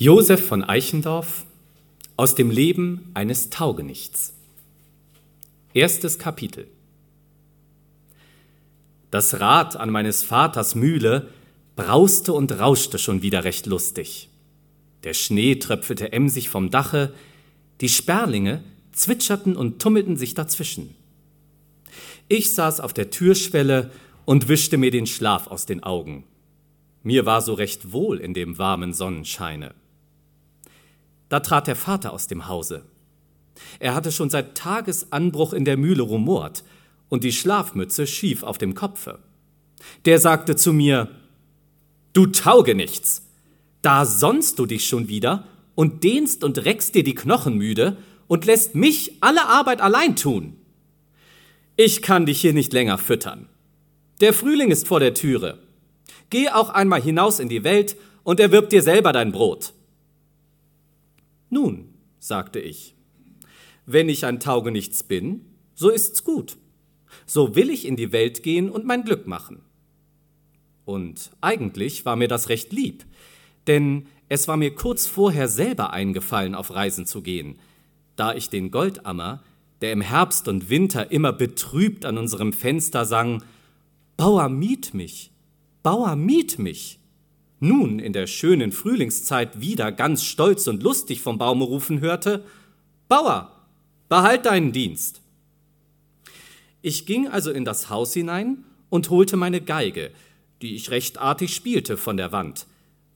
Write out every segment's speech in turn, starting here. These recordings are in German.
Joseph von Eichendorff, Aus dem Leben eines Taugenichts. Erstes Kapitel. Das Rad an meines Vaters Mühle brauste und rauschte schon wieder recht lustig. Der Schnee tröpfelte emsig vom Dache, die Sperlinge zwitscherten und tummelten sich dazwischen. Ich saß auf der Türschwelle und wischte mir den Schlaf aus den Augen. Mir war so recht wohl in dem warmen Sonnenscheine. Da trat der Vater aus dem Hause. Er hatte schon seit Tagesanbruch in der Mühle rumort und die Schlafmütze schief auf dem Kopfe. Der sagte zu mir: »Du Taugenichts, da sonnst du dich schon wieder und dehnst und reckst dir die Knochen müde und lässt mich alle Arbeit allein tun. Ich kann dich hier nicht länger füttern. Der Frühling ist vor der Türe. Geh auch einmal hinaus in die Welt und erwirb dir selber dein Brot.« »Nun«, sagte ich, »wenn ich ein Taugenichts bin, so ist's gut. So will ich in die Welt gehen und mein Glück machen.« Und eigentlich war mir das recht lieb, denn es war mir kurz vorher selber eingefallen, auf Reisen zu gehen, da ich den Goldammer, der im Herbst und Winter immer betrübt an unserem Fenster sang: »Bauer, miet mich! Bauer, miet mich!«, nun in der schönen Frühlingszeit wieder ganz stolz und lustig vom Baume rufen hörte: »Bauer, behalt deinen Dienst!« Ich ging also in das Haus hinein und holte meine Geige, die ich recht artig spielte, von der Wand.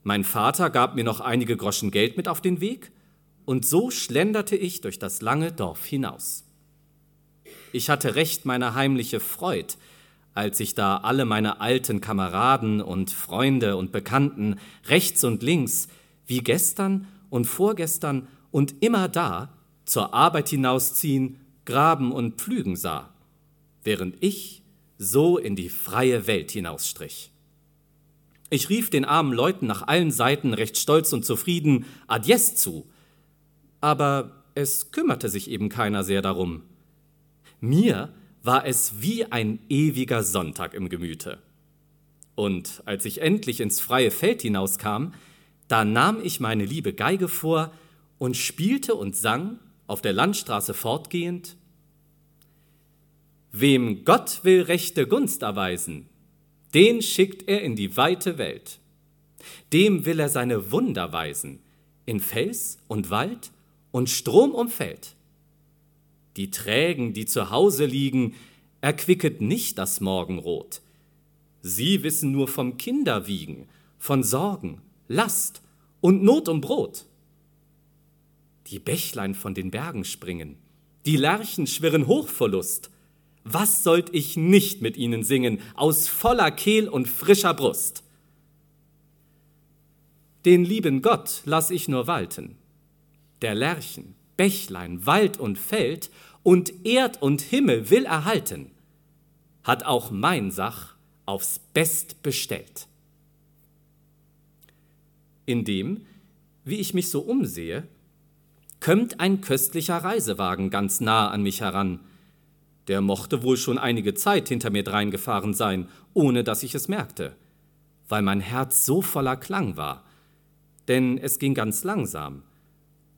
Mein Vater gab mir noch einige Groschen Geld mit auf den Weg, und so schlenderte ich durch das lange Dorf hinaus. Ich hatte recht meine heimliche Freud, als ich da alle meine alten Kameraden und Freunde und Bekannten rechts und links, wie gestern und vorgestern und immer da, zur Arbeit hinausziehen, graben und pflügen sah, während ich so in die freie Welt hinausstrich. Ich rief den armen Leuten nach allen Seiten recht stolz und zufrieden Adies zu, aber es kümmerte sich eben keiner sehr darum. Mir war es wie ein ewiger Sonntag im Gemüte. Und als ich endlich ins freie Feld hinauskam, da nahm ich meine liebe Geige vor und spielte und sang, auf der Landstraße fortgehend: »Wem Gott will rechte Gunst erweisen, den schickt er in die weite Welt. Dem will er seine Wunder weisen, in Fels und Wald und Strom umfällt. Die Trägen, die zu Hause liegen, erquicket nicht das Morgenrot. Sie wissen nur vom Kinderwiegen, von Sorgen, Last und Not um Brot. Die Bächlein von den Bergen springen, die Lerchen schwirren hoch vor Lust. Was sollt ich nicht mit ihnen singen, aus voller Kehl und frischer Brust? Den lieben Gott lass ich nur walten, der Lerchen, Bächlein, Wald und Feld und Erd und Himmel will erhalten, hat auch mein Sach aufs Best bestellt.« Indem, wie ich mich so umsehe, kömmt ein köstlicher Reisewagen ganz nah an mich heran. Der mochte wohl schon einige Zeit hinter mir dreingefahren sein, ohne dass ich es merkte, weil mein Herz so voller Klang war, denn es ging ganz langsam.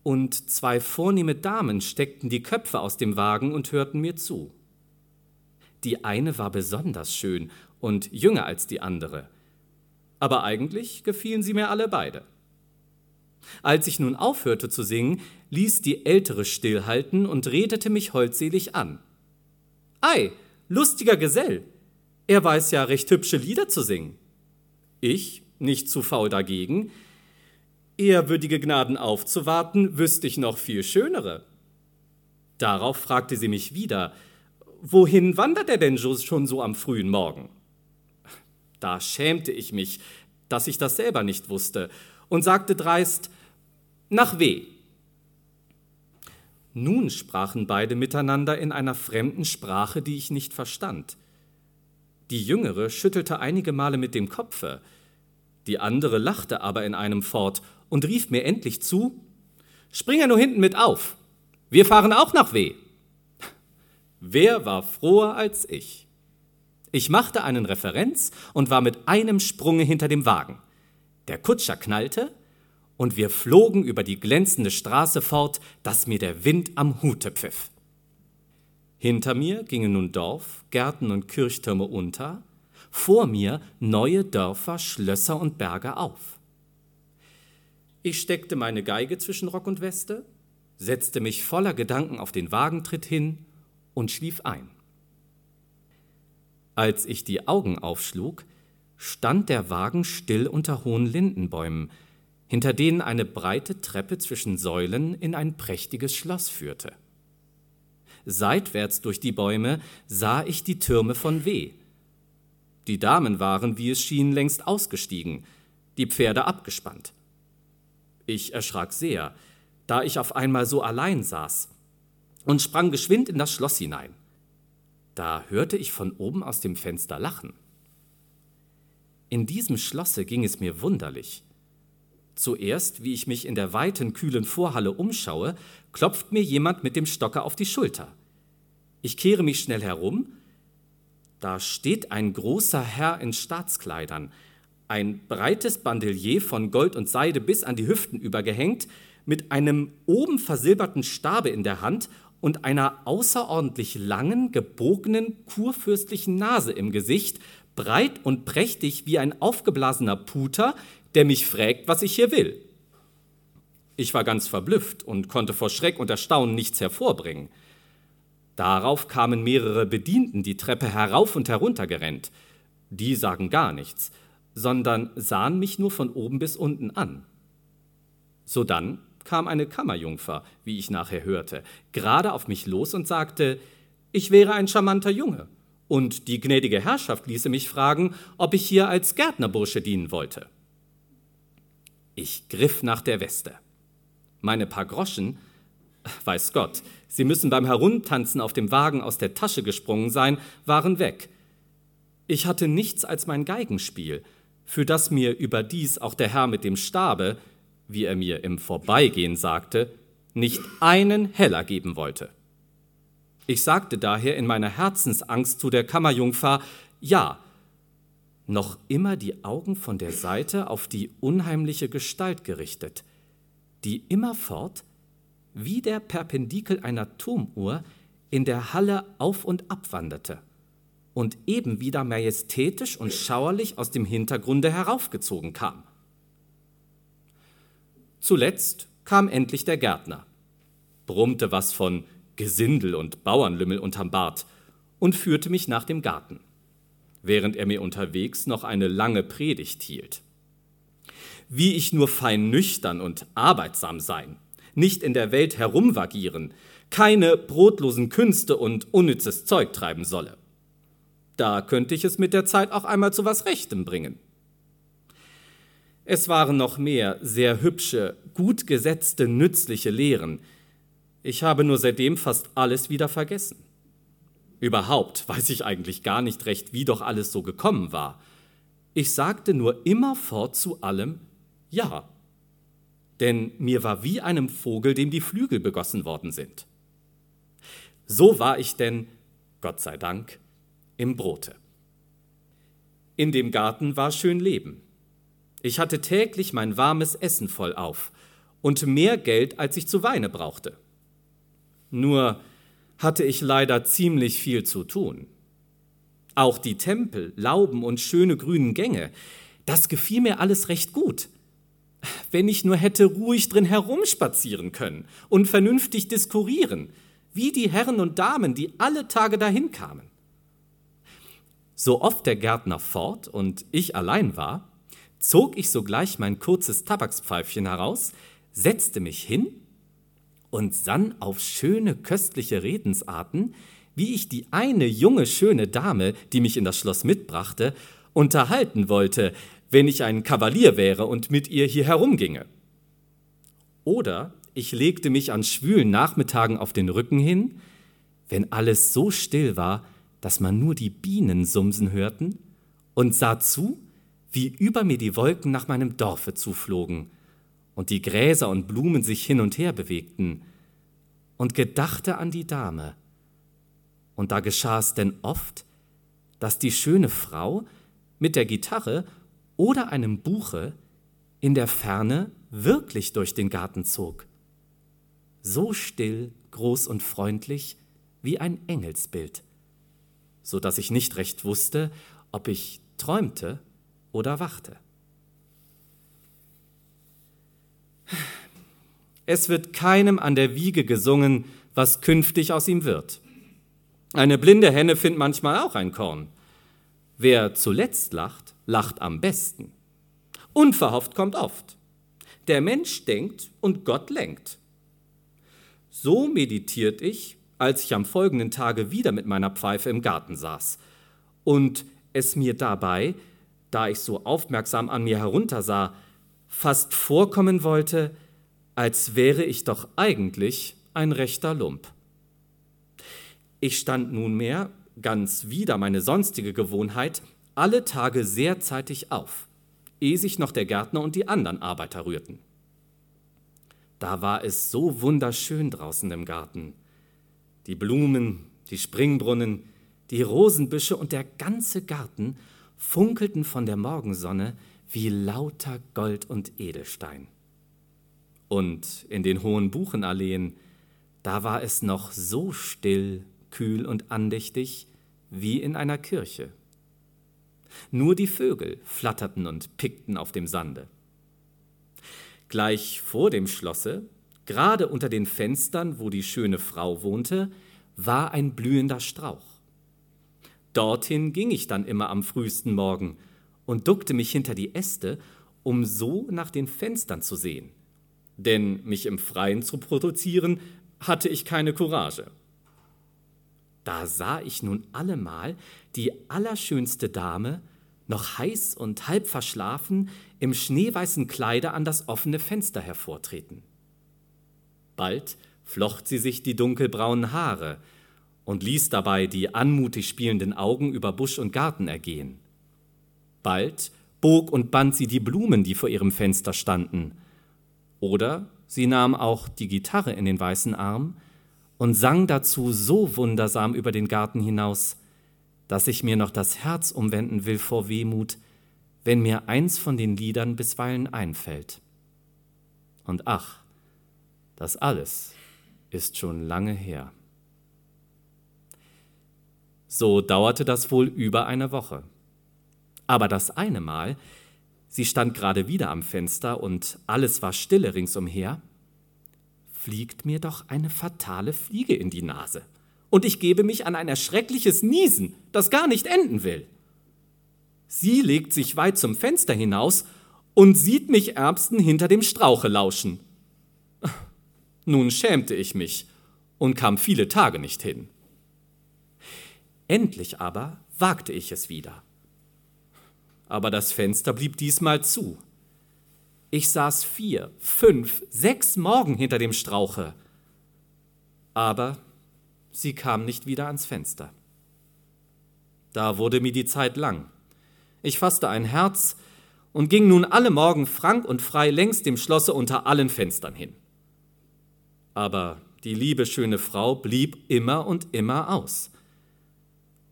Und zwei vornehme Damen steckten die Köpfe aus dem Wagen und hörten mir zu. Die eine war besonders schön und jünger als die andere, aber eigentlich gefielen sie mir alle beide. Als ich nun aufhörte zu singen, ließ die Ältere stillhalten und redete mich holdselig an: »Ei, lustiger Gesell, er weiß ja recht hübsche Lieder zu singen.« Ich, nicht zu faul dagegen: »Ehrwürdige Gnaden aufzuwarten, wüsste ich noch viel schönere.« Darauf fragte sie mich wieder: »Wohin wandert er denn schon so am frühen Morgen?« Da schämte ich mich, dass ich das selber nicht wusste, und sagte dreist: »Nach W.« Nun sprachen beide miteinander in einer fremden Sprache, die ich nicht verstand. Die Jüngere schüttelte einige Male mit dem Kopfe, die andere lachte aber in einem fort und rief mir endlich zu: »Springe nur hinten mit auf, wir fahren auch nach W.« Wer war froher als ich? Ich machte einen Referenz und war mit einem Sprunge hinter dem Wagen. Der Kutscher knallte und wir flogen über die glänzende Straße fort, dass mir der Wind am Hute pfiff. Hinter mir gingen nun Dorf, Gärten und Kirchtürme unter, vor mir neue Dörfer, Schlösser und Berge auf. Ich steckte meine Geige zwischen Rock und Weste, setzte mich voller Gedanken auf den Wagentritt hin und schlief ein. Als ich die Augen aufschlug, stand der Wagen still unter hohen Lindenbäumen, hinter denen eine breite Treppe zwischen Säulen in ein prächtiges Schloss führte. Seitwärts durch die Bäume sah ich die Türme von W. Die Damen waren, wie es schien, längst ausgestiegen, die Pferde abgespannt. Ich erschrak sehr, da ich auf einmal so allein saß, und sprang geschwind in das Schloss hinein. Da hörte ich von oben aus dem Fenster lachen. In diesem Schlosse ging es mir wunderlich. Zuerst, wie ich mich in der weiten, kühlen Vorhalle umschaue, klopft mir jemand mit dem Stocke auf die Schulter. Ich kehre mich schnell herum. Da steht ein großer Herr in Staatskleidern, ein breites Bandelier von Gold und Seide bis an die Hüften übergehängt, mit einem oben versilberten Stabe in der Hand und einer außerordentlich langen, gebogenen, kurfürstlichen Nase im Gesicht, breit und prächtig wie ein aufgeblasener Puter, der mich fragt, was ich hier will. Ich war ganz verblüfft und konnte vor Schreck und Erstaunen nichts hervorbringen. Darauf kamen mehrere Bedienten die Treppe herauf und herunter gerannt. Die sagen gar nichts, sondern sahen mich nur von oben bis unten an. Sodann kam eine Kammerjungfer, wie ich nachher hörte, gerade auf mich los und sagte, ich wäre ein charmanter Junge, und die gnädige Herrschaft ließe mich fragen, ob ich hier als Gärtnerbursche dienen wollte. Ich griff nach der Weste. Meine paar Groschen, weiß Gott, sie müssen beim Herumtanzen auf dem Wagen aus der Tasche gesprungen sein, waren weg. Ich hatte nichts als mein Geigenspiel, für das mir überdies auch der Herr mit dem Stabe, wie er mir im Vorbeigehen sagte, nicht einen Heller geben wollte. Ich sagte daher in meiner Herzensangst zu der Kammerjungfer, ja, noch immer die Augen von der Seite auf die unheimliche Gestalt gerichtet, die immerfort, wie der Perpendikel einer Turmuhr, in der Halle auf- und abwanderte und eben wieder majestätisch und schauerlich aus dem Hintergrunde heraufgezogen kam. Zuletzt kam endlich der Gärtner, brummte was von Gesindel und Bauernlümmel unterm Bart und führte mich nach dem Garten, während er mir unterwegs noch eine lange Predigt hielt. Wie ich nur fein nüchtern und arbeitsam sein, nicht in der Welt herumvagieren, keine brotlosen Künste und unnützes Zeug treiben solle. Da könnte ich es mit der Zeit auch einmal zu was Rechtem bringen. Es waren noch mehr sehr hübsche, gut gesetzte, nützliche Lehren. Ich habe nur seitdem fast alles wieder vergessen. Überhaupt weiß ich eigentlich gar nicht recht, wie doch alles so gekommen war. Ich sagte nur immerfort zu allem ja, denn mir war wie einem Vogel, dem die Flügel begossen worden sind. So war ich denn, Gott sei Dank, im Brote. In dem Garten war schön Leben. Ich hatte täglich mein warmes Essen vollauf und mehr Geld, als ich zu Weine brauchte. Nur hatte ich leider ziemlich viel zu tun. Auch die Tempel, Lauben und schöne grünen Gänge, das gefiel mir alles recht gut. Wenn ich nur hätte ruhig drin herumspazieren können und vernünftig diskurieren, wie die Herren und Damen, die alle Tage dahin kamen. So oft der Gärtner fort und ich allein war, zog ich sogleich mein kurzes Tabakspfeifchen heraus, setzte mich hin und sann auf schöne, köstliche Redensarten, wie ich die eine junge, schöne Dame, die mich in das Schloss mitbrachte, unterhalten wollte, wenn ich ein Kavalier wäre und mit ihr hier herumginge. Oder ich legte mich an schwülen Nachmittagen auf den Rücken hin, wenn alles so still war, dass man nur die Bienen sumsen hörten, und sah zu, wie über mir die Wolken nach meinem Dorfe zuflogen und die Gräser und Blumen sich hin und her bewegten, und gedachte an die Dame. Und da geschah es denn oft, dass die schöne Frau mit der Gitarre oder einem Buche in der Ferne wirklich durch den Garten zog. So still, groß und freundlich wie ein Engelsbild, so dass ich nicht recht wusste, ob ich träumte oder wachte. Es wird keinem an der Wiege gesungen, was künftig aus ihm wird. Eine blinde Henne findet manchmal auch ein Korn. Wer zuletzt lacht, lacht am besten. Unverhofft kommt oft. Der Mensch denkt und Gott lenkt. So meditiert ich, als ich am folgenden Tage wieder mit meiner Pfeife im Garten saß und es mir dabei, da ich so aufmerksam an mir heruntersah, fast vorkommen wollte, als wäre ich doch eigentlich ein rechter Lump. Ich stand nunmehr, ganz wider meine sonstige Gewohnheit, alle Tage sehr zeitig auf, ehe sich noch der Gärtner und die anderen Arbeiter rührten. Da war es so wunderschön draußen im Garten. Die Blumen, die Springbrunnen, die Rosenbüsche und der ganze Garten funkelten von der Morgensonne wie lauter Gold und Edelstein. Und in den hohen Buchenalleen, da war es noch so still, kühl und andächtig wie in einer Kirche. Nur die Vögel flatterten und pickten auf dem Sande. Gleich vor dem Schlosse, gerade unter den Fenstern, wo die schöne Frau wohnte, war ein blühender Strauch. Dorthin ging ich dann immer am frühesten Morgen und duckte mich hinter die Äste, um so nach den Fenstern zu sehen. Denn mich im Freien zu produzieren, hatte ich keine Courage. Da sah ich nun allemal die allerschönste Dame, noch heiß und halb verschlafen, im schneeweißen Kleide an das offene Fenster hervortreten. Bald flocht sie sich die dunkelbraunen Haare und ließ dabei die anmutig spielenden Augen über Busch und Garten ergehen. Bald bog und band sie die Blumen, die vor ihrem Fenster standen. Oder sie nahm auch die Gitarre in den weißen Arm und sang dazu so wundersam über den Garten hinaus, dass ich mir noch das Herz umwenden will vor Wehmut, wenn mir eins von den Liedern bisweilen einfällt. Und ach, das alles ist schon lange her. So dauerte das wohl über eine Woche. Aber das eine Mal, sie stand gerade wieder am Fenster und alles war stille ringsumher, fliegt mir doch eine fatale Fliege in die Nase und ich gebe mich an ein erschreckliches Niesen, das gar nicht enden will. Sie legt sich weit zum Fenster hinaus und sieht mich Erbsen hinter dem Strauche lauschen. Nun schämte ich mich und kam viele Tage nicht hin. Endlich aber wagte ich es wieder. Aber das Fenster blieb diesmal zu. Ich saß 4, 5, 6 Morgen hinter dem Strauche. Aber sie kam nicht wieder ans Fenster. Da wurde mir die Zeit lang. Ich fasste ein Herz und ging nun alle Morgen frank und frei längs dem Schlosse unter allen Fenstern hin. Aber die liebe schöne Frau blieb immer und immer aus.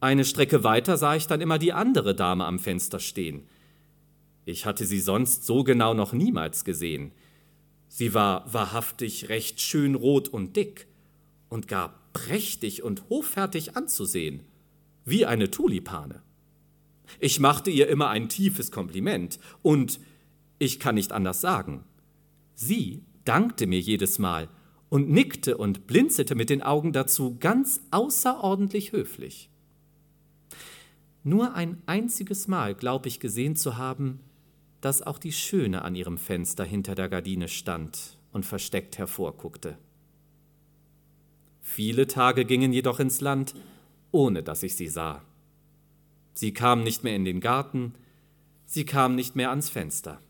Eine Strecke weiter sah ich dann immer die andere Dame am Fenster stehen. Ich hatte sie sonst so genau noch niemals gesehen. Sie war wahrhaftig recht schön rot und dick und gar prächtig und hoffärtig anzusehen, wie eine Tulipane. Ich machte ihr immer ein tiefes Kompliment und, ich kann nicht anders sagen, sie dankte mir jedes Mal und nickte und blinzelte mit den Augen dazu ganz außerordentlich höflich. Nur ein einziges Mal glaub ich gesehen zu haben, dass auch die Schöne an ihrem Fenster hinter der Gardine stand und versteckt hervorguckte. Viele Tage gingen jedoch ins Land, ohne dass ich sie sah. Sie kam nicht mehr in den Garten, sie kam nicht mehr ans Fenster.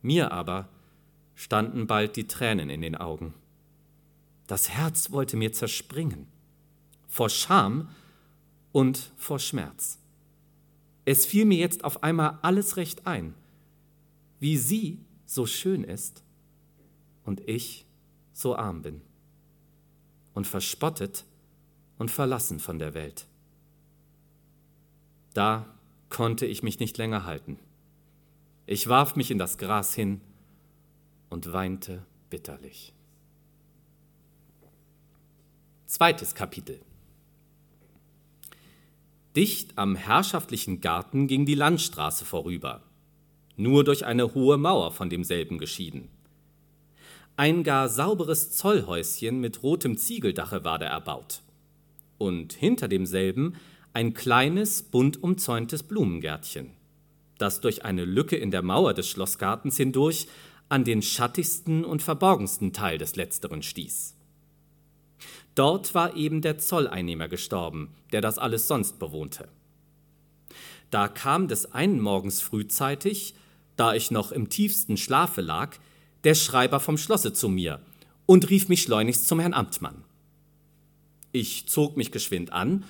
Mir aber standen bald die Tränen in den Augen. Das Herz wollte mir zerspringen. Vor Scham und vor Schmerz. Es fiel mir jetzt auf einmal alles recht ein, wie sie so schön ist und ich so arm bin und verspottet und verlassen von der Welt. Da konnte ich mich nicht länger halten. Ich warf mich in das Gras hin und weinte bitterlich. Zweites Kapitel. Dicht am herrschaftlichen Garten ging die Landstraße vorüber, nur durch eine hohe Mauer von demselben geschieden. Ein gar sauberes Zollhäuschen mit rotem Ziegeldache war da erbaut und hinter demselben ein kleines, bunt umzäuntes Blumengärtchen, das durch eine Lücke in der Mauer des Schlossgartens hindurch an den schattigsten und verborgensten Teil des letzteren stieß. Dort war eben der Zolleinnehmer gestorben, der das alles sonst bewohnte. Da kam des einen Morgens frühzeitig, da ich noch im tiefsten Schlafe lag, der Schreiber vom Schlosse zu mir und rief mich schleunigst zum Herrn Amtmann. Ich zog mich geschwind an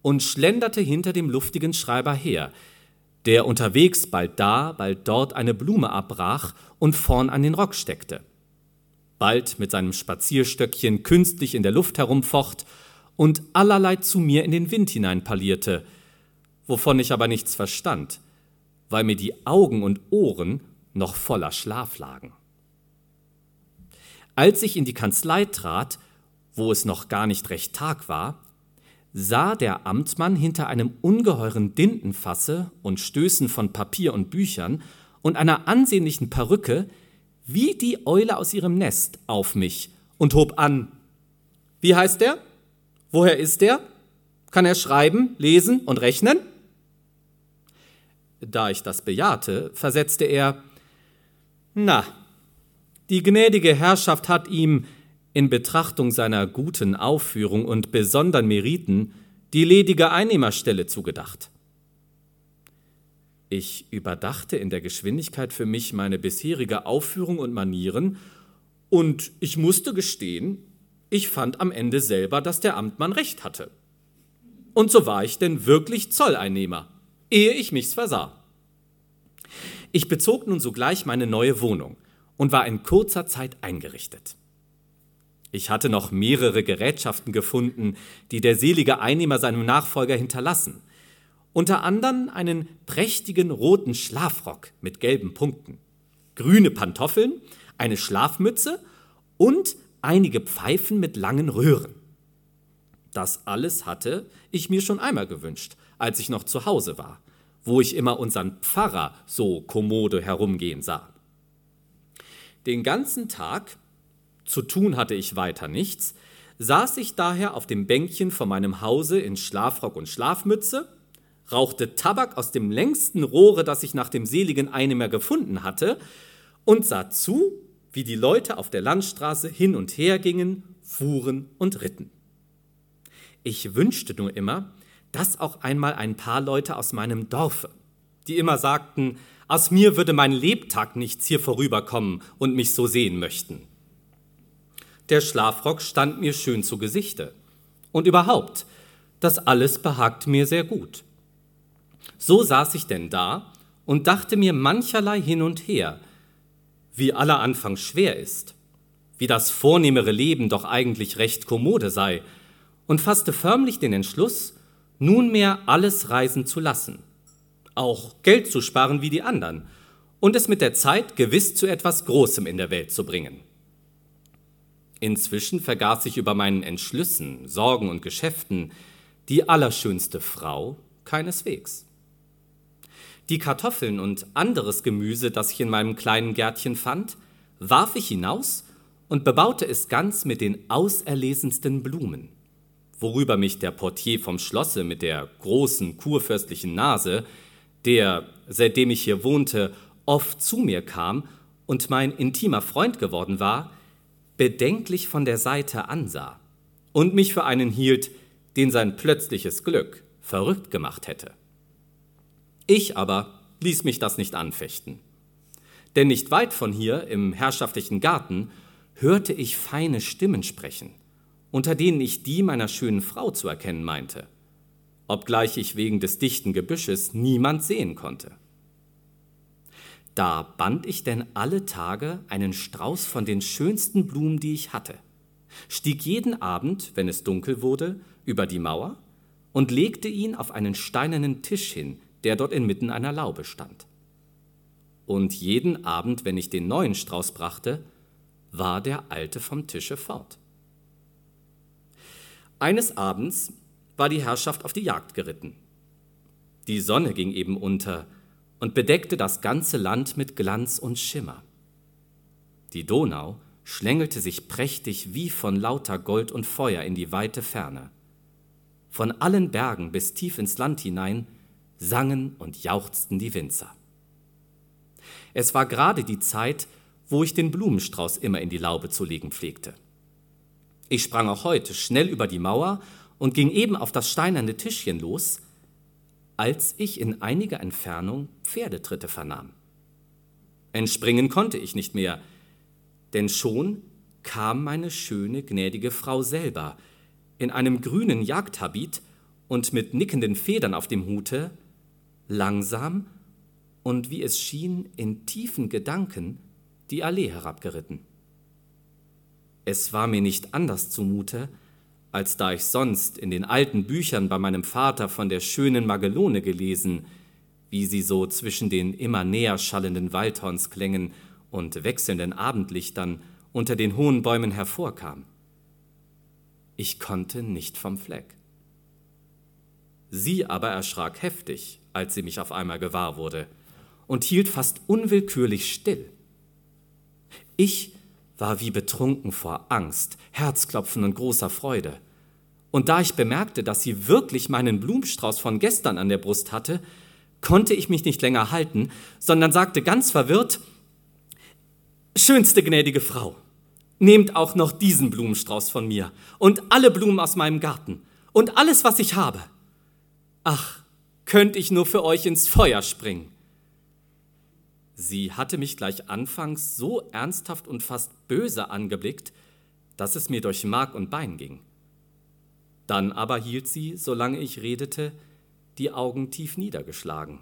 und schlenderte hinter dem luftigen Schreiber her, der unterwegs bald da, bald dort eine Blume abbrach und vorn an den Rock steckte, bald mit seinem Spazierstöckchen künstlich in der Luft herumfocht und allerlei zu mir in den Wind hineinparlierte, wovon ich aber nichts verstand, weil mir die Augen und Ohren noch voller Schlaf lagen. Als ich in die Kanzlei trat, wo es noch gar nicht recht Tag war, sah der Amtmann hinter einem ungeheuren Dintenfasse und Stößen von Papier und Büchern und einer ansehnlichen Perücke wie die Eule aus ihrem Nest auf mich und hob an. Wie heißt er? Woher ist er? Kann er schreiben, lesen und rechnen? Da ich das bejahte, versetzte er, na, die gnädige Herrschaft hat ihm, in Betrachtung seiner guten Aufführung und besonderen Meriten, die ledige Einnehmerstelle zugedacht. Ich überdachte in der Geschwindigkeit für mich meine bisherige Aufführung und Manieren und ich musste gestehen, ich fand am Ende selber, dass der Amtmann recht hatte. Und so war ich denn wirklich Zolleinnehmer, ehe ich mich's versah. Ich bezog nun sogleich meine neue Wohnung und war in kurzer Zeit eingerichtet. Ich hatte noch mehrere Gerätschaften gefunden, die der selige Einnehmer seinem Nachfolger hinterlassen, unter anderem einen prächtigen roten Schlafrock mit gelben Punkten, grüne Pantoffeln, eine Schlafmütze und einige Pfeifen mit langen Röhren. Das alles hatte ich mir schon einmal gewünscht, als ich noch zu Hause war, wo ich immer unseren Pfarrer so kommode herumgehen sah. Den ganzen Tag, zu tun hatte ich weiter nichts, saß ich daher auf dem Bänkchen vor meinem Hause in Schlafrock und Schlafmütze, rauchte Tabak aus dem längsten Rohre, das ich nach dem seligen Einnehmer gefunden hatte, und sah zu, wie die Leute auf der Landstraße hin und her gingen, fuhren und ritten. Ich wünschte nur immer, dass auch einmal ein paar Leute aus meinem Dorfe, die immer sagten, aus mir würde mein Lebtag nichts hier vorüberkommen und mich so sehen möchten. Der Schlafrock stand mir schön zu Gesichte. Und überhaupt, das alles behagte mir sehr gut. So saß ich denn da und dachte mir mancherlei hin und her, wie aller Anfang schwer ist, wie das vornehmere Leben doch eigentlich recht kommode sei, und fasste förmlich den Entschluss, nunmehr alles reisen zu lassen, auch Geld zu sparen wie die anderen und es mit der Zeit gewiss zu etwas Großem in der Welt zu bringen. Inzwischen vergaß ich über meinen Entschlüssen, Sorgen und Geschäften die allerschönste Frau keineswegs. Die Kartoffeln und anderes Gemüse, das ich in meinem kleinen Gärtchen fand, warf ich hinaus und bebaute es ganz mit den auserlesensten Blumen, worüber mich der Portier vom Schlosse mit der großen kurfürstlichen Nase, der, seitdem ich hier wohnte, oft zu mir kam und mein intimer Freund geworden war, bedenklich von der Seite ansah und mich für einen hielt, den sein plötzliches Glück verrückt gemacht hätte. Ich aber ließ mich das nicht anfechten, denn nicht weit von hier, im herrschaftlichen Garten, hörte ich feine Stimmen sprechen, unter denen ich die meiner schönen Frau zu erkennen meinte, obgleich ich wegen des dichten Gebüsches niemand sehen konnte. Da band ich denn alle Tage einen Strauß von den schönsten Blumen, die ich hatte, stieg jeden Abend, wenn es dunkel wurde, über die Mauer und legte ihn auf einen steinernen Tisch hin, der dort inmitten einer Laube stand. und jeden Abend, wenn ich den neuen Strauß brachte, war der alte vom Tische fort. Eines Abends war die Herrschaft auf die Jagd geritten. Die Sonne ging eben unter und bedeckte das ganze Land mit Glanz und Schimmer. Die Donau schlängelte sich prächtig wie von lauter Gold und Feuer in die weite Ferne. Von allen Bergen bis tief ins Land hinein sangen und jauchzten die Winzer. Es war gerade die Zeit, wo ich den Blumenstrauß immer in die Laube zu legen pflegte. Ich sprang auch heute schnell über die Mauer und ging eben auf das steinerne Tischchen los, als ich in einiger Entfernung Pferdetritte vernahm. Entspringen konnte ich nicht mehr, denn schon kam meine schöne, gnädige Frau selber, in einem grünen Jagdhabit und mit nickenden Federn auf dem Hute, langsam und, wie es schien, in tiefen Gedanken die Allee herabgeritten. Es war mir nicht anders zumute, als da ich sonst in den alten Büchern bei meinem Vater von der schönen Magelone gelesen, wie sie so zwischen den immer näher schallenden Waldhornsklängen und wechselnden Abendlichtern unter den hohen Bäumen hervorkam. Ich konnte nicht vom Fleck. Sie aber erschrak heftig, als sie mich auf einmal gewahr wurde, und hielt fast unwillkürlich still. Ich war wie betrunken vor Angst, Herzklopfen und großer Freude. Und da ich bemerkte, dass sie wirklich meinen Blumenstrauß von gestern an der Brust hatte, konnte ich mich nicht länger halten, sondern sagte ganz verwirrt: »Schönste gnädige Frau, nehmt auch noch diesen Blumenstrauß von mir und alle Blumen aus meinem Garten und alles, was ich habe. Ach, könnte ich nur für euch ins Feuer springen.« Sie hatte mich gleich anfangs so ernsthaft und fast böse angeblickt, dass es mir durch Mark und Bein ging. Dann aber hielt sie, solange ich redete, die Augen tief niedergeschlagen.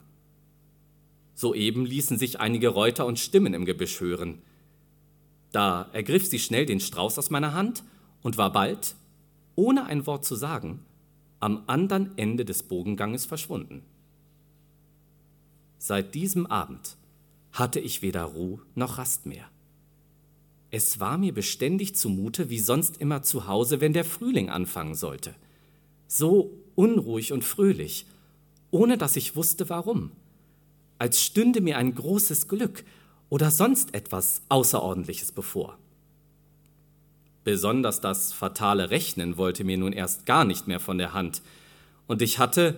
Soeben ließen sich einige Reuter und Stimmen im Gebüsch hören. Da ergriff sie schnell den Strauß aus meiner Hand und war bald, ohne ein Wort zu sagen, am anderen Ende des Bogenganges verschwunden. Seit diesem Abend hatte ich weder Ruhe noch Rast mehr. Es war mir beständig zumute, wie sonst immer zu Hause, wenn der Frühling anfangen sollte. So unruhig und fröhlich, ohne dass ich wusste, warum. Als stünde mir ein großes Glück oder sonst etwas Außerordentliches bevor. Besonders das fatale Rechnen wollte mir nun erst gar nicht mehr von der Hand, und ich hatte,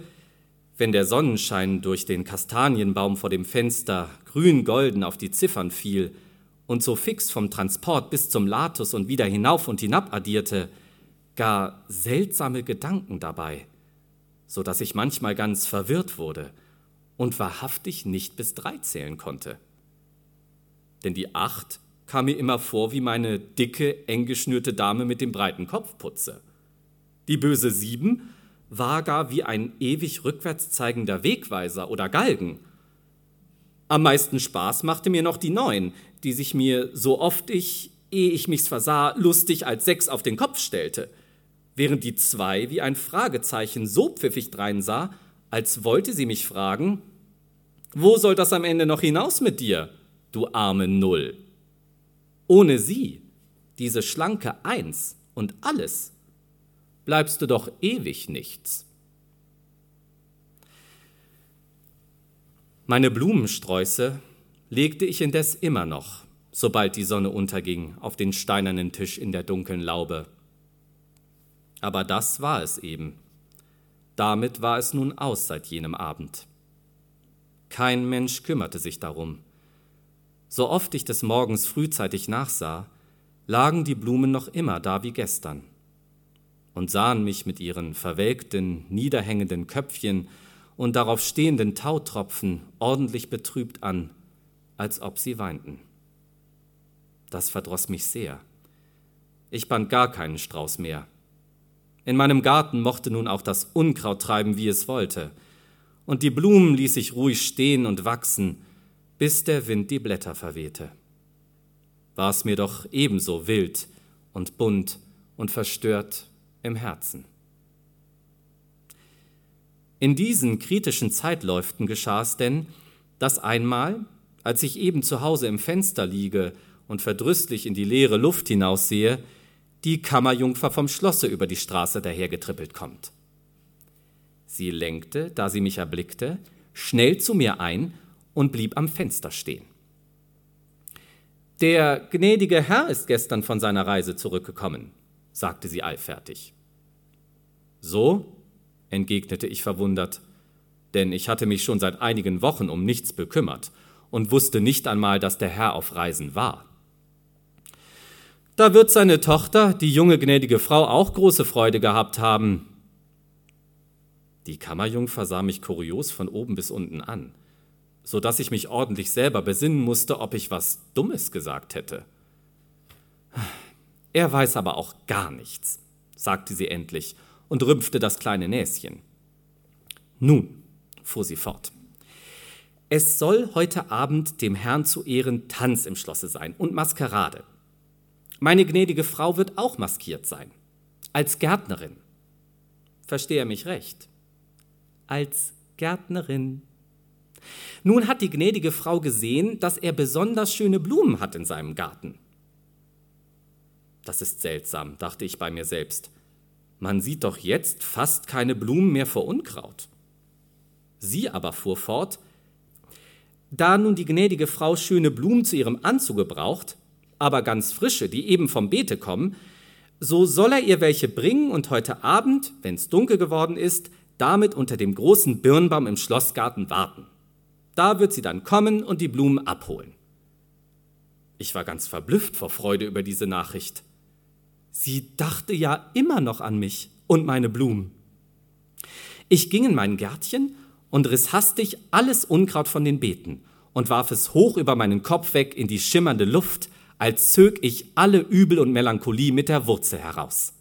wenn der Sonnenschein durch den Kastanienbaum vor dem Fenster grün-golden auf die Ziffern fiel und so fix vom Transport bis zum Latus und wieder hinauf und hinab addierte, gar seltsame Gedanken dabei, so dass ich manchmal ganz verwirrt wurde und wahrhaftig nicht bis 3 zählen konnte. Denn die 8 kam mir immer vor wie meine dicke, eng geschnürte Dame mit dem breiten Kopfputze. Die böse 7 war gar wie ein ewig rückwärts zeigender Wegweiser oder Galgen. Am meisten Spaß machte mir noch die 9, die sich mir, so oft ich, ehe ich mich's versah, lustig als 6 auf den Kopf stellte, während die 2 wie ein Fragezeichen so pfiffig dreinsah, als wollte sie mich fragen: »Wo soll das am Ende noch hinaus mit dir, du arme Null?« Ohne sie, diese schlanke 1 und alles, bleibst du doch ewig nichts. Meine Blumensträuße legte ich indes immer noch, sobald die Sonne unterging, auf den steinernen Tisch in der dunklen Laube. Aber das war es eben. Damit war es nun aus seit jenem Abend. Kein Mensch kümmerte sich darum. So oft ich des Morgens frühzeitig nachsah, lagen die Blumen noch immer da wie gestern und sahen mich mit ihren verwelkten, niederhängenden Köpfchen und darauf stehenden Tautropfen ordentlich betrübt an, als ob sie weinten. Das verdross mich sehr. Ich band gar keinen Strauß mehr. In meinem Garten mochte nun auch das Unkraut treiben, wie es wollte, und die Blumen ließ ich ruhig stehen und wachsen, bis der Wind die Blätter verwehte. War es mir doch ebenso wild und bunt und verstört im Herzen. In diesen kritischen Zeitläuften geschah es denn, dass einmal, als ich eben zu Hause im Fenster liege und verdrüßlich in die leere Luft hinaussehe, die Kammerjungfer vom Schlosse über die Straße dahergetrippelt kommt. Sie lenkte, da sie mich erblickte, schnell zu mir ein und blieb am Fenster stehen. »Der gnädige Herr ist gestern von seiner Reise zurückgekommen«, sagte sie eilfertig. »So?« entgegnete ich verwundert, denn ich hatte mich schon seit einigen Wochen um nichts bekümmert und wusste nicht einmal, dass der Herr auf Reisen war. »Da wird seine Tochter, die junge gnädige Frau, auch große Freude gehabt haben.« Die Kammerjungfer sah mich kurios von oben bis unten an, so dass ich mich ordentlich selber besinnen musste, ob ich was Dummes gesagt hätte. »Er weiß aber auch gar nichts«, sagte sie endlich und rümpfte das kleine Näschen. »Nun«, fuhr sie fort, »es soll heute Abend dem Herrn zu Ehren Tanz im Schlosse sein und Maskerade. Meine gnädige Frau wird auch maskiert sein, als Gärtnerin. Verstehe mich recht, als Gärtnerin. Nun hat die gnädige Frau gesehen, dass er besonders schöne Blumen hat in seinem Garten.« Das ist seltsam, dachte ich bei mir selbst. Man sieht doch jetzt fast keine Blumen mehr vor Unkraut. Sie aber fuhr fort: »Da nun die gnädige Frau schöne Blumen zu ihrem Anzuge braucht, aber ganz frische, die eben vom Beete kommen, so soll er ihr welche bringen und heute Abend, wenn's dunkel geworden ist, damit unter dem großen Birnbaum im Schlossgarten warten. Da wird sie dann kommen und die Blumen abholen.« Ich war ganz verblüfft vor Freude über diese Nachricht. Sie dachte ja immer noch an mich und meine Blumen. Ich ging in mein Gärtchen und riss hastig alles Unkraut von den Beeten und warf es hoch über meinen Kopf weg in die schimmernde Luft, als zög ich alle Übel und Melancholie mit der Wurzel heraus.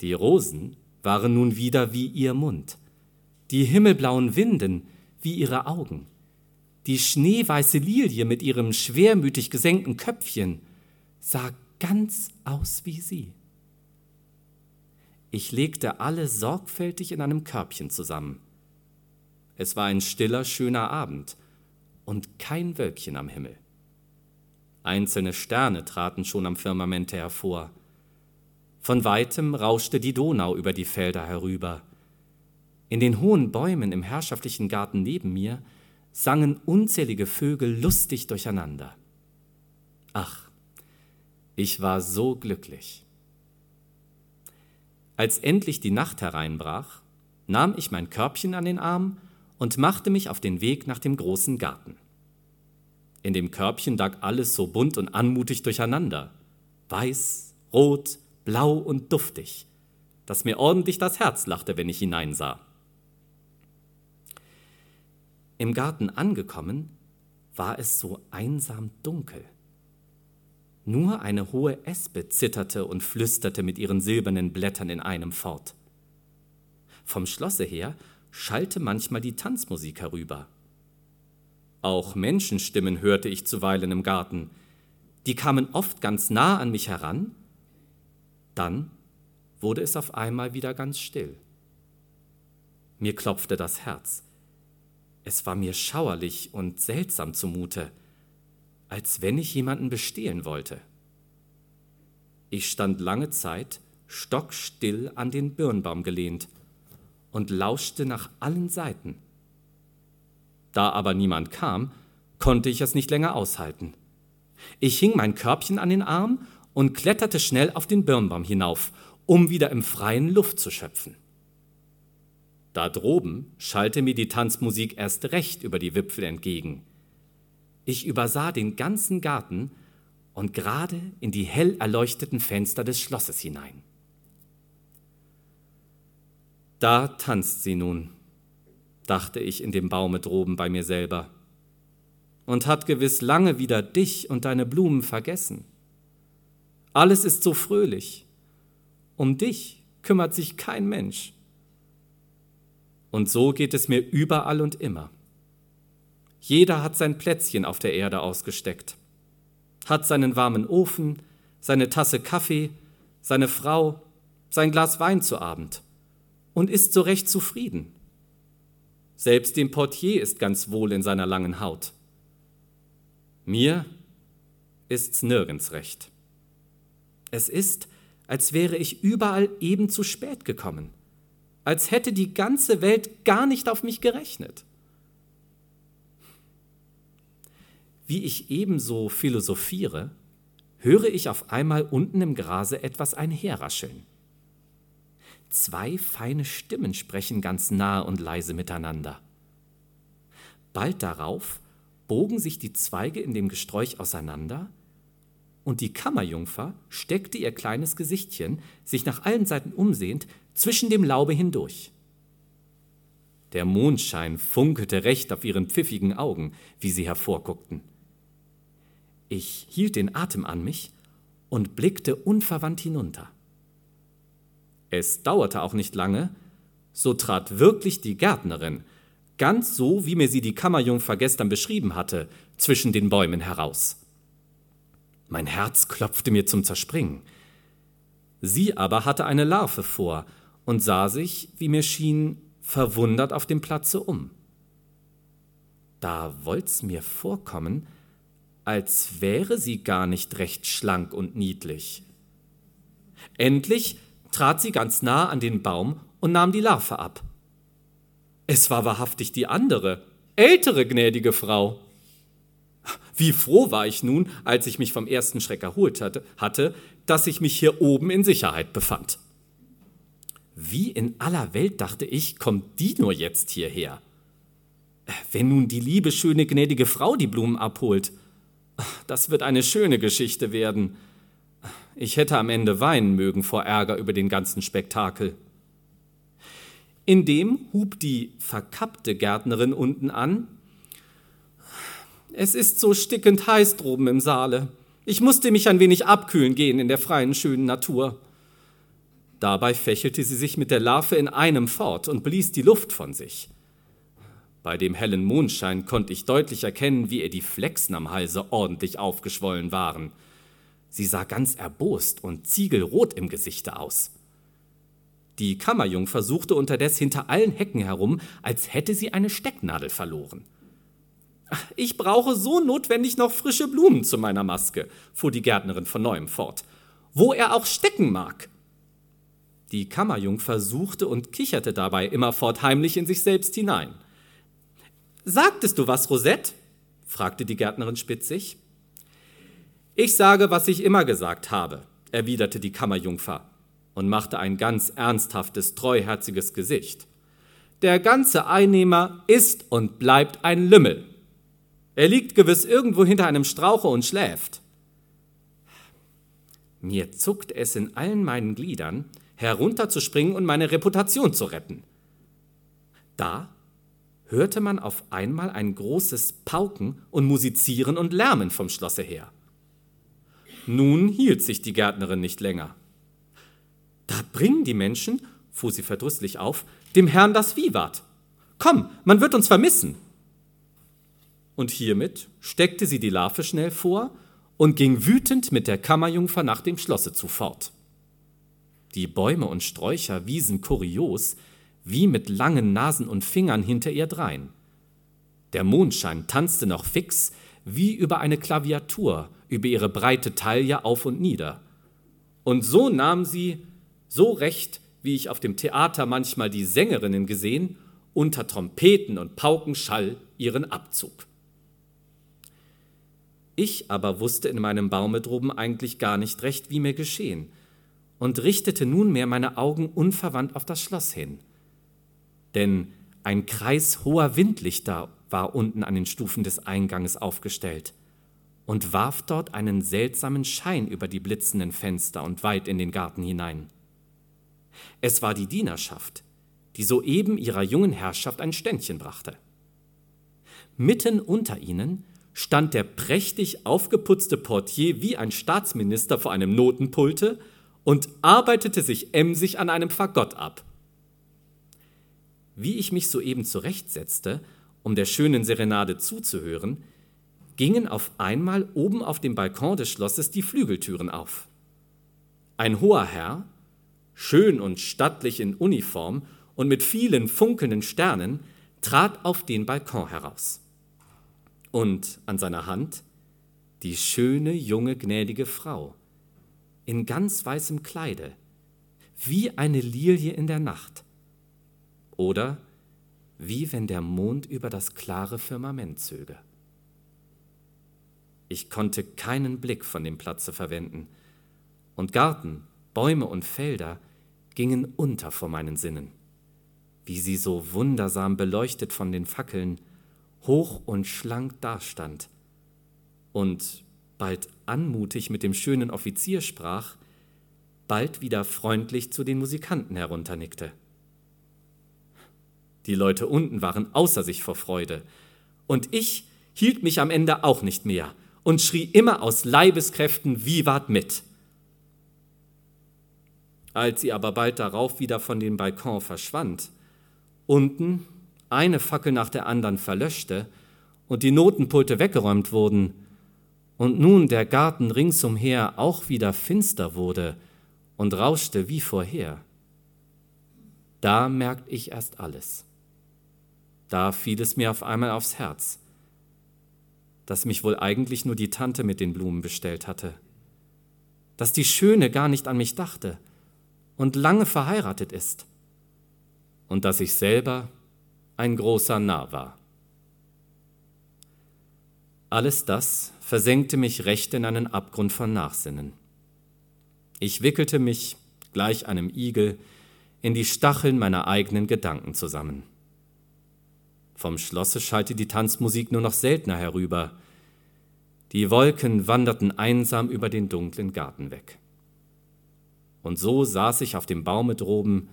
Die Rosen waren nun wieder wie ihr Mund, die himmelblauen Winden wie ihre Augen, die schneeweiße Lilie mit ihrem schwermütig gesenkten Köpfchen sah ganz aus wie sie. Ich legte alle sorgfältig in einem Körbchen zusammen. Es war ein stiller, schöner Abend und kein Wölkchen am Himmel. Einzelne Sterne traten schon am Firmamente hervor. Von Weitem rauschte die Donau über die Felder herüber. In den hohen Bäumen im herrschaftlichen Garten neben mir sangen unzählige Vögel lustig durcheinander. Ach, ich war so glücklich. Als endlich die Nacht hereinbrach, nahm ich mein Körbchen an den Arm und machte mich auf den Weg nach dem großen Garten. In dem Körbchen lag alles so bunt und anmutig durcheinander, weiß, rot, blau und duftig, dass mir ordentlich das Herz lachte, wenn ich hineinsah. Im Garten angekommen, war es so einsam dunkel. Nur eine hohe Espe zitterte und flüsterte mit ihren silbernen Blättern in einem fort. Vom Schlosse her schallte manchmal die Tanzmusik herüber. Auch Menschenstimmen hörte ich zuweilen im Garten. Die kamen oft ganz nah an mich heran. Dann wurde es auf einmal wieder ganz still. Mir klopfte das Herz. Es war mir schauerlich und seltsam zumute, als wenn ich jemanden bestehlen wollte. Ich stand lange Zeit stockstill an den Birnbaum gelehnt und lauschte nach allen Seiten. Da aber niemand kam, konnte ich es nicht länger aushalten. Ich hing mein Körbchen an den Arm und kletterte schnell auf den Birnbaum hinauf, um wieder im Freien Luft zu schöpfen. Da droben schallte mir die Tanzmusik erst recht über die Wipfel entgegen. Ich übersah den ganzen Garten und gerade in die hell erleuchteten Fenster des Schlosses hinein. Da tanzt sie nun, dachte ich in dem Baume droben bei mir selber, und hat gewiss lange wieder dich und deine Blumen vergessen. Alles ist so fröhlich, um dich kümmert sich kein Mensch. Und so geht es mir überall und immer. Jeder hat sein Plätzchen auf der Erde ausgesteckt, hat seinen warmen Ofen, seine Tasse Kaffee, seine Frau, sein Glas Wein zu Abend und ist so recht zufrieden. Selbst dem Portier ist ganz wohl in seiner langen Haut. Mir ist's nirgends recht. Es ist, als wäre ich überall eben zu spät gekommen, als hätte die ganze Welt gar nicht auf mich gerechnet. Wie ich ebenso philosophiere, höre ich auf einmal unten im Grase etwas einherrascheln. Zwei feine Stimmen sprechen ganz nahe und leise miteinander. Bald darauf bogen sich die Zweige in dem Gesträuch auseinander und die Kammerjungfer steckte ihr kleines Gesichtchen, sich nach allen Seiten umsehend, zwischen dem Laube hindurch. Der Mondschein funkelte recht auf ihren pfiffigen Augen, wie sie hervorguckten. Ich hielt den Atem an mich und blickte unverwandt hinunter. Es dauerte auch nicht lange, so trat wirklich die Gärtnerin, ganz so, wie mir sie die Kammerjungfer gestern beschrieben hatte, zwischen den Bäumen heraus. Mein Herz klopfte mir zum Zerspringen. Sie aber hatte eine Larve vor und sah sich, wie mir schien, verwundert auf dem Platze um. Da wollt's mir vorkommen, als wäre sie gar nicht recht schlank und niedlich. Endlich trat sie ganz nah an den Baum und nahm die Larve ab. Es war wahrhaftig die andere, ältere gnädige Frau. Wie froh war ich nun, als ich mich vom ersten Schreck erholt hatte, dass ich mich hier oben in Sicherheit befand. Wie in aller Welt, dachte ich, kommt die nur jetzt hierher? Wenn nun die liebe, schöne, gnädige Frau die Blumen abholt, das wird eine schöne Geschichte werden. Ich hätte am Ende weinen mögen vor Ärger über den ganzen Spektakel. Indem hub die verkappte Gärtnerin unten an: Es ist so stickend heiß droben im Saale. Ich musste mich ein wenig abkühlen gehen in der freien, schönen Natur. Dabei fächelte sie sich mit der Larve in einem fort und blies die Luft von sich. Bei dem hellen Mondschein konnte ich deutlich erkennen, wie ihr die Flechsen am Halse ordentlich aufgeschwollen waren. Sie sah ganz erbost und ziegelrot im Gesichte aus. Die Kammerjungfer suchte unterdes hinter allen Hecken herum, als hätte sie eine Stecknadel verloren. »Ich brauche so notwendig noch frische Blumen zu meiner Maske«, fuhr die Gärtnerin von neuem fort, »wo er auch stecken mag.« Die Kammerjungfer suchte und kicherte dabei immerfort heimlich in sich selbst hinein. »Sagtest du was, Rosette?« fragte die Gärtnerin spitzig. »Ich sage, was ich immer gesagt habe«, erwiderte die Kammerjungfer und machte ein ganz ernsthaftes, treuherziges Gesicht. »Der ganze Einnehmer ist und bleibt ein Lümmel. Er liegt gewiss irgendwo hinter einem Strauche und schläft.« Mir zuckt es in allen meinen Gliedern, herunterzuspringen und meine Reputation zu retten. Da hörte man auf einmal ein großes Pauken und Musizieren und Lärmen vom Schlosse her. Nun hielt sich die Gärtnerin nicht länger. »Da bringen die Menschen«, fuhr sie verdrüßlich auf, »dem Herrn das Vivat. Komm, man wird uns vermissen.« Und hiermit steckte sie die Larve schnell vor und ging wütend mit der Kammerjungfer nach dem Schlosse zu fort. Die Bäume und Sträucher wiesen kurios, wie mit langen Nasen und Fingern hinter ihr drein. Der Mondschein tanzte noch fix, wie über eine Klaviatur, über ihre breite Taille auf und nieder. Und so nahm sie, so recht, wie ich auf dem Theater manchmal die Sängerinnen gesehen, unter Trompeten und Paukenschall ihren Abzug. Ich aber wusste in meinem Baume droben eigentlich gar nicht recht, wie mir geschehen, und richtete nunmehr meine Augen unverwandt auf das Schloss hin. Denn ein Kreis hoher Windlichter war unten an den Stufen des Einganges aufgestellt und warf dort einen seltsamen Schein über die blitzenden Fenster und weit in den Garten hinein. Es war die Dienerschaft, die soeben ihrer jungen Herrschaft ein Ständchen brachte. Mitten unter ihnen stand der prächtig aufgeputzte Portier wie ein Staatsminister vor einem Notenpulte und arbeitete sich emsig an einem Fagott ab. Wie ich mich soeben zurechtsetzte, um der schönen Serenade zuzuhören, gingen auf einmal oben auf dem Balkon des Schlosses die Flügeltüren auf. Ein hoher Herr, schön und stattlich in Uniform und mit vielen funkelnden Sternen, trat auf den Balkon heraus. Und an seiner Hand die schöne, junge, gnädige Frau, in ganz weißem Kleide, wie eine Lilie in der Nacht. Oder wie wenn der Mond über das klare Firmament zöge. Ich konnte keinen Blick von dem Platze verwenden, und Garten, Bäume und Felder gingen unter vor meinen Sinnen, wie sie so wundersam beleuchtet von den Fackeln hoch und schlank dastand und bald anmutig mit dem schönen Offizier sprach, bald wieder freundlich zu den Musikanten herunternickte. Die Leute unten waren außer sich vor Freude, und ich hielt mich am Ende auch nicht mehr und schrie immer aus Leibeskräften Vivat mit. Als sie aber bald darauf wieder von dem Balkon verschwand, unten eine Fackel nach der anderen verlöschte und die Notenpulte weggeräumt wurden und nun der Garten ringsumher auch wieder finster wurde und rauschte wie vorher, da merkte ich erst alles. Da fiel es mir auf einmal aufs Herz, dass mich wohl eigentlich nur die Tante mit den Blumen bestellt hatte, dass die Schöne gar nicht an mich dachte und lange verheiratet ist und dass ich selber ein großer Narr war. Alles das versenkte mich recht in einen Abgrund von Nachsinnen. Ich wickelte mich, gleich einem Igel, in die Stacheln meiner eigenen Gedanken zusammen. Vom Schlosse schallte die Tanzmusik nur noch seltener herüber. Die Wolken wanderten einsam über den dunklen Garten weg. Und so saß ich auf dem Baume droben,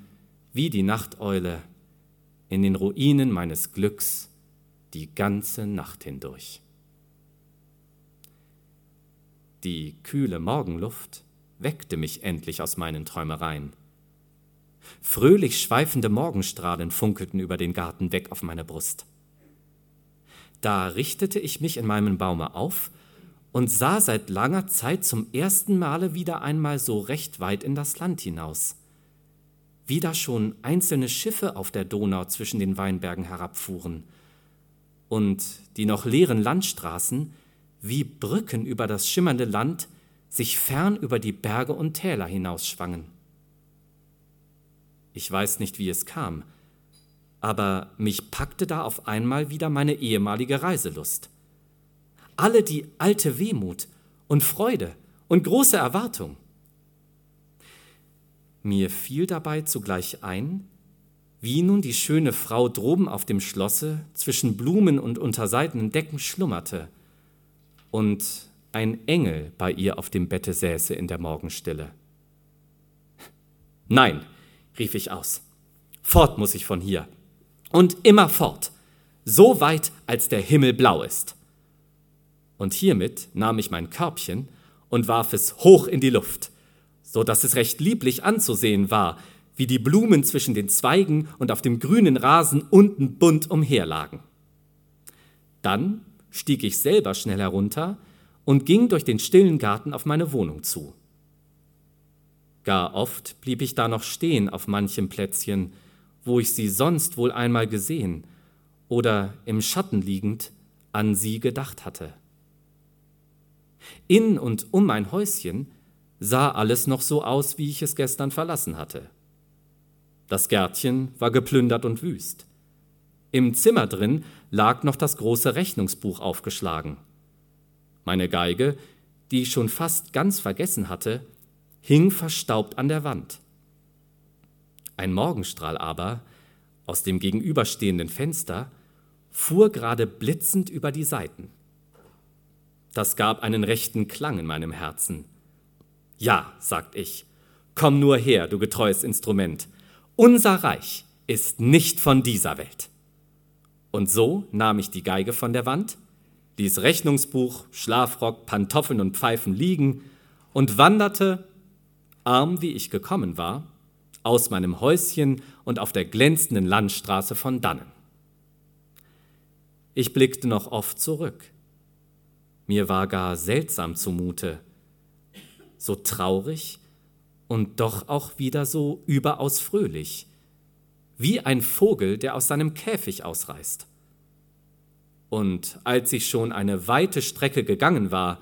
wie die Nachteule, in den Ruinen meines Glücks die ganze Nacht hindurch. Die kühle Morgenluft weckte mich endlich aus meinen Träumereien. Fröhlich schweifende Morgenstrahlen funkelten über den Garten weg auf meine Brust. Da richtete ich mich in meinem Baume auf und sah seit langer Zeit zum ersten Male wieder einmal so recht weit in das Land hinaus, wie da schon einzelne Schiffe auf der Donau zwischen den Weinbergen herabfuhren und die noch leeren Landstraßen wie Brücken über das schimmernde Land sich fern über die Berge und Täler hinausschwangen. Ich weiß nicht, wie es kam, aber mich packte da auf einmal wieder meine ehemalige Reiselust. Alle die alte Wehmut und Freude und große Erwartung. Mir fiel dabei zugleich ein, wie nun die schöne Frau droben auf dem Schlosse zwischen Blumen und unter seidenen Decken schlummerte und ein Engel bei ihr auf dem Bette säße in der Morgenstille. Nein, rief ich aus, fort muss ich von hier und immer fort, so weit, als der Himmel blau ist. Und hiermit nahm ich mein Körbchen und warf es hoch in die Luft, so dass es recht lieblich anzusehen war, wie die Blumen zwischen den Zweigen und auf dem grünen Rasen unten bunt umherlagen. Dann stieg ich selber schnell herunter und ging durch den stillen Garten auf meine Wohnung zu. Gar oft blieb ich da noch stehen auf manchem Plätzchen, wo ich sie sonst wohl einmal gesehen oder im Schatten liegend an sie gedacht hatte. In und um mein Häuschen sah alles noch so aus, wie ich es gestern verlassen hatte. Das Gärtchen war geplündert und wüst. Im Zimmer drin lag noch das große Rechnungsbuch aufgeschlagen. Meine Geige, die ich schon fast ganz vergessen hatte, hing verstaubt an der Wand. Ein Morgenstrahl aber, aus dem gegenüberstehenden Fenster, fuhr gerade blitzend über die Saiten. Das gab einen rechten Klang in meinem Herzen. Ja, sagt ich, komm nur her, du getreues Instrument, unser Reich ist nicht von dieser Welt. Und so nahm ich die Geige von der Wand, ließ Rechnungsbuch, Schlafrock, Pantoffeln und Pfeifen liegen und wanderte, arm wie ich gekommen war, aus meinem Häuschen und auf der glänzenden Landstraße von dannen. Ich blickte noch oft zurück. Mir war gar seltsam zumute, so traurig und doch auch wieder so überaus fröhlich, wie ein Vogel, der aus seinem Käfig ausreißt. Und als ich schon eine weite Strecke gegangen war,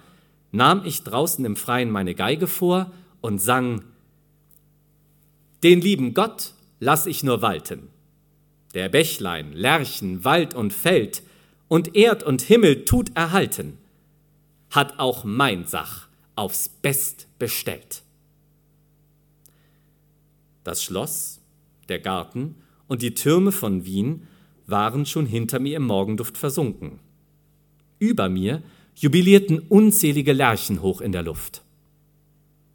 nahm ich draußen im Freien meine Geige vor und sang: Den lieben Gott lass ich nur walten, der Bächlein, Lerchen, Wald und Feld und Erd und Himmel tut erhalten, hat auch mein Sach aufs Best bestellt. Das Schloss, der Garten und die Türme von Wien waren schon hinter mir im Morgenduft versunken. Über mir jubilierten unzählige Lerchen hoch in der Luft.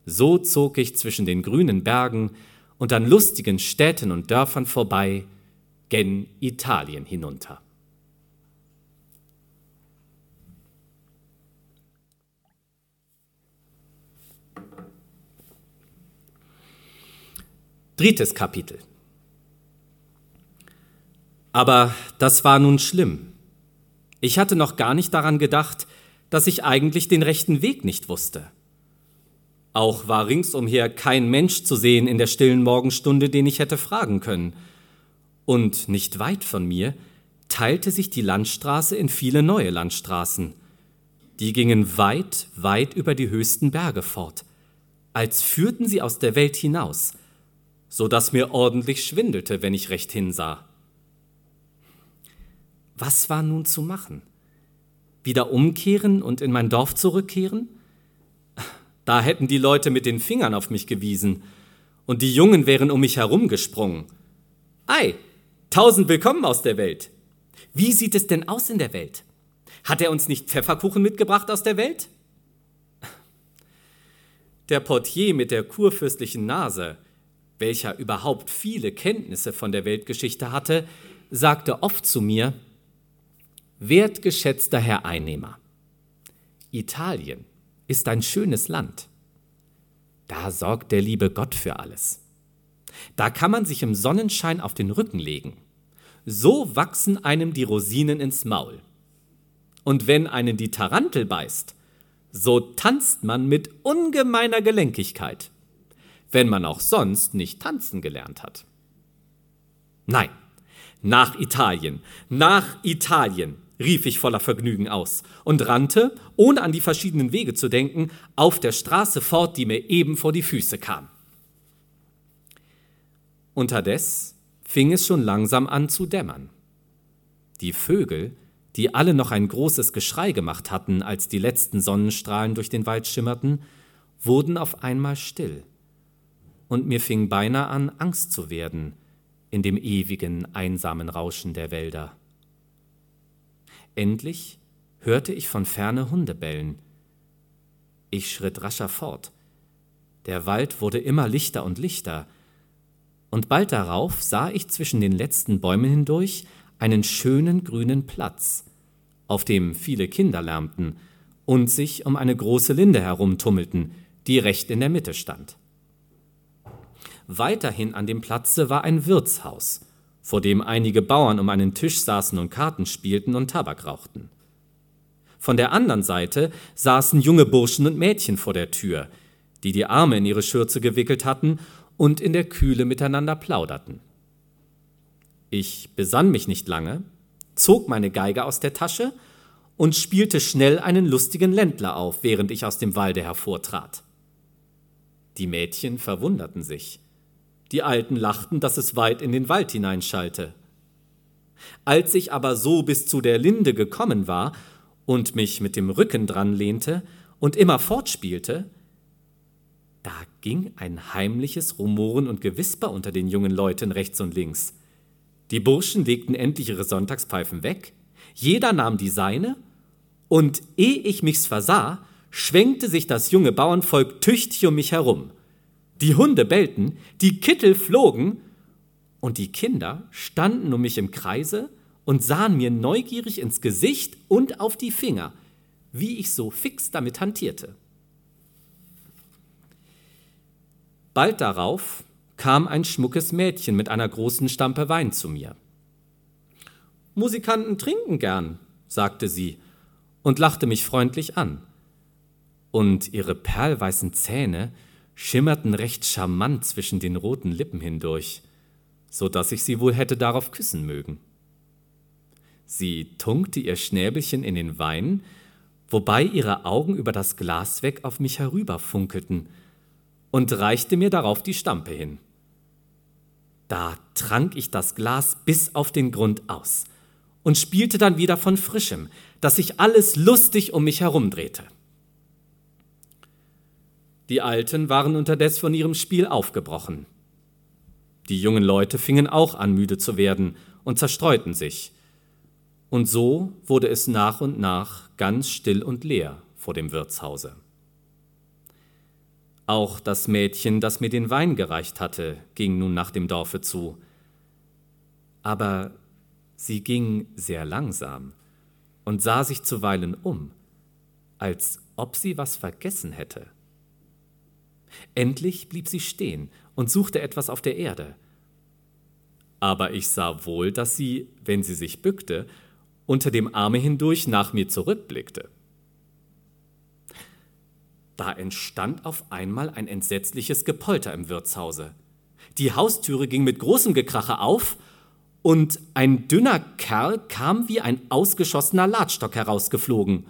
So zog ich zwischen den grünen Bergen und an lustigen Städten und Dörfern vorbei, gen Italien hinunter. Drittes Kapitel. Aber das war nun schlimm. Ich hatte noch gar nicht daran gedacht, dass ich eigentlich den rechten Weg nicht wusste. Auch war ringsumher kein Mensch zu sehen in der stillen Morgenstunde, den ich hätte fragen können. Und nicht weit von mir teilte sich die Landstraße in viele neue Landstraßen. Die gingen weit, weit über die höchsten Berge fort, als führten sie aus der Welt hinaus, so dass mir ordentlich schwindelte, wenn ich recht hinsah. Was war nun zu machen? Wieder umkehren und in mein Dorf zurückkehren? Da hätten die Leute mit den Fingern auf mich gewiesen und die Jungen wären um mich herumgesprungen. Ei, 1000 Willkommen aus der Welt! Wie sieht es denn aus in der Welt? Hat er uns nicht Pfefferkuchen mitgebracht aus der Welt? Der Portier mit der kurfürstlichen Nase, welcher überhaupt viele Kenntnisse von der Weltgeschichte hatte, sagte oft zu mir: Wertgeschätzter Herr Einnehmer, Italien ist ein schönes Land. Da sorgt der liebe Gott für alles. Da kann man sich im Sonnenschein auf den Rücken legen. So wachsen einem die Rosinen ins Maul. Und wenn einen die Tarantel beißt, so tanzt man mit ungemeiner Gelenkigkeit, wenn man auch sonst nicht tanzen gelernt hat. Nein, nach Italien, nach Italien, rief ich voller Vergnügen aus und rannte, ohne an die verschiedenen Wege zu denken, auf der Straße fort, die mir eben vor die Füße kam. Unterdes fing es schon langsam an zu dämmern. Die Vögel, die alle noch ein großes Geschrei gemacht hatten, als die letzten Sonnenstrahlen durch den Wald schimmerten, wurden auf einmal still. Und mir fing beinahe an, Angst zu werden in dem ewigen, einsamen Rauschen der Wälder. Endlich hörte ich von ferne Hunde bellen. Ich schritt rascher fort. Der Wald wurde immer lichter und lichter, und bald darauf sah ich zwischen den letzten Bäumen hindurch einen schönen grünen Platz, auf dem viele Kinder lärmten und sich um eine große Linde herumtummelten, die recht in der Mitte stand. Weiterhin an dem Platze war ein Wirtshaus, vor dem einige Bauern um einen Tisch saßen und Karten spielten und Tabak rauchten. Von der anderen Seite saßen junge Burschen und Mädchen vor der Tür, die die Arme in ihre Schürze gewickelt hatten und in der Kühle miteinander plauderten. Ich besann mich nicht lange, zog meine Geige aus der Tasche und spielte schnell einen lustigen Ländler auf, während ich aus dem Walde hervortrat. Die Mädchen verwunderten sich. Die Alten lachten, dass es weit in den Wald hineinschallte. Als ich aber so bis zu der Linde gekommen war und mich mit dem Rücken dran lehnte und immer fortspielte, da ging ein heimliches Rumoren und Gewisper unter den jungen Leuten rechts und links. Die Burschen legten endlich ihre Sonntagspfeifen weg, jeder nahm die seine, und ehe ich mich's versah, schwenkte sich das junge Bauernvolk tüchtig um mich herum. Die Hunde bellten, die Kittel flogen und die Kinder standen um mich im Kreise und sahen mir neugierig ins Gesicht und auf die Finger, wie ich so fix damit hantierte. Bald darauf kam ein schmuckes Mädchen mit einer großen Stampe Wein zu mir. Musikanten trinken gern, sagte sie und lachte mich freundlich an. Und ihre perlweißen Zähne schimmerten recht charmant zwischen den roten Lippen hindurch, so dass ich sie wohl hätte darauf küssen mögen. Sie tunkte ihr Schnäbelchen in den Wein, wobei ihre Augen über das Glas weg auf mich herüberfunkelten, und reichte mir darauf die Stampe hin. Da trank ich das Glas bis auf den Grund aus und spielte dann wieder von Frischem, dass sich alles lustig um mich herumdrehte. Die Alten waren unterdessen von ihrem Spiel aufgebrochen. Die jungen Leute fingen auch an, müde zu werden und zerstreuten sich. Und so wurde es nach und nach ganz still und leer vor dem Wirtshause. Auch das Mädchen, das mir den Wein gereicht hatte, ging nun nach dem Dorfe zu. Aber sie ging sehr langsam und sah sich zuweilen um, als ob sie was vergessen hätte. Endlich blieb sie stehen und suchte etwas auf der Erde. Aber ich sah wohl, dass sie, wenn sie sich bückte, unter dem Arme hindurch nach mir zurückblickte. Da entstand auf einmal ein entsetzliches Gepolter im Wirtshause. Die Haustüre ging mit großem Gekrache auf und ein dünner Kerl kam wie ein ausgeschossener Ladstock herausgeflogen,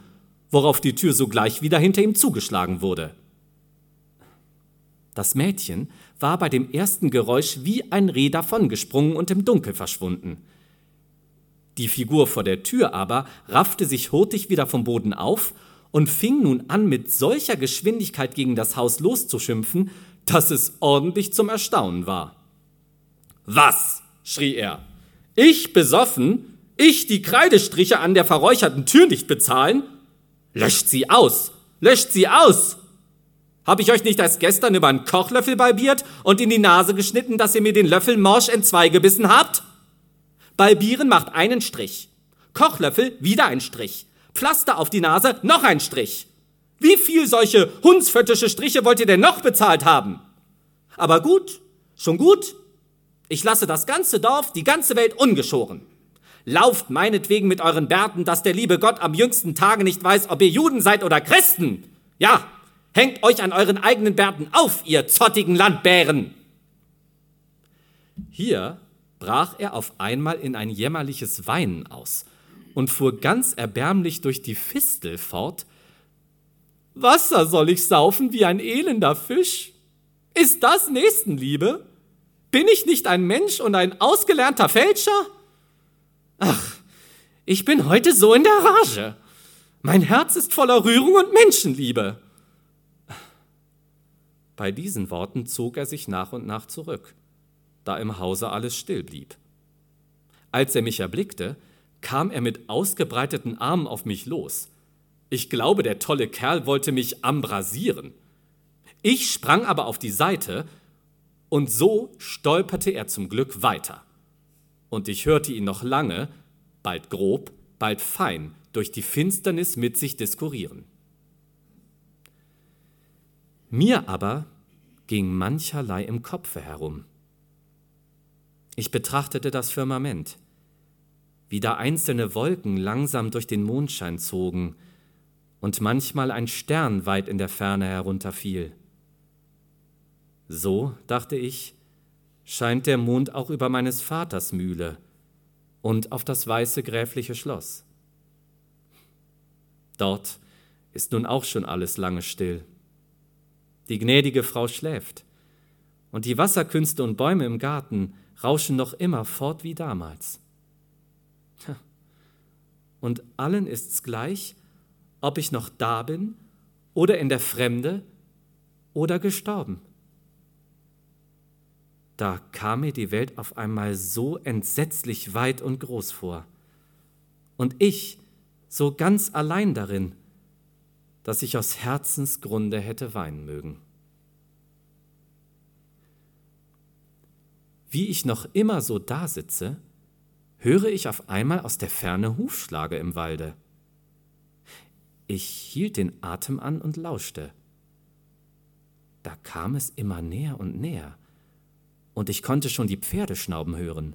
worauf die Tür sogleich wieder hinter ihm zugeschlagen wurde. Das Mädchen war bei dem ersten Geräusch wie ein Reh davongesprungen und im Dunkel verschwunden. Die Figur vor der Tür aber raffte sich hurtig wieder vom Boden auf und fing nun an, mit solcher Geschwindigkeit gegen das Haus loszuschimpfen, dass es ordentlich zum Erstaunen war. »Was?« schrie er. »Ich besoffen? Ich die Kreidestriche an der verräucherten Tür nicht bezahlen? Löscht sie aus! Löscht sie aus! Habe ich euch nicht erst gestern über einen Kochlöffel balbiert und in die Nase geschnitten, dass ihr mir den Löffel morsch entzwei gebissen habt? Balbieren macht einen Strich. Kochlöffel wieder ein Strich. Pflaster auf die Nase, noch ein Strich. Wie viel solche hundsföttische Striche wollt ihr denn noch bezahlt haben? Aber gut, schon gut. Ich lasse das ganze Dorf, die ganze Welt ungeschoren. Lauft meinetwegen mit euren Bärten, dass der liebe Gott am jüngsten Tage nicht weiß, ob ihr Juden seid oder Christen. Ja, hängt euch an euren eigenen Bärten auf, ihr zottigen Landbären!« Hier brach er auf einmal in ein jämmerliches Weinen aus und fuhr ganz erbärmlich durch die Fistel fort. »Wasser soll ich saufen wie ein elender Fisch? Ist das Nächstenliebe? Bin ich nicht ein Mensch und ein ausgelernter Fälscher? Ach, ich bin heute so in der Rage. Mein Herz ist voller Rührung und Menschenliebe.« Bei diesen Worten zog er sich nach und nach zurück, da im Hause alles still blieb. Als er mich erblickte, kam er mit ausgebreiteten Armen auf mich los. Ich glaube, der tolle Kerl wollte mich ambrasieren. Ich sprang aber auf die Seite und so stolperte er zum Glück weiter. Und ich hörte ihn noch lange, bald grob, bald fein, durch die Finsternis mit sich diskurieren. Mir aber ging mancherlei im Kopfe herum. Ich betrachtete das Firmament, wie da einzelne Wolken langsam durch den Mondschein zogen und manchmal ein Stern weit in der Ferne herunterfiel. So, dachte ich, scheint der Mond auch über meines Vaters Mühle und auf das weiße gräfliche Schloss. Dort ist nun auch schon alles lange still. Die gnädige Frau schläft, und die Wasserkünste und Bäume im Garten rauschen noch immer fort wie damals. Und allen ist's gleich, ob ich noch da bin oder in der Fremde oder gestorben. Da kam mir die Welt auf einmal so entsetzlich weit und groß vor, und ich so ganz allein darin, dass ich aus Herzensgrunde hätte weinen mögen. Wie ich noch immer so dasitze, höre ich auf einmal aus der Ferne Hufschläge im Walde. Ich hielt den Atem an und lauschte. Da kam es immer näher und näher, und ich konnte schon die Pferde schnauben hören.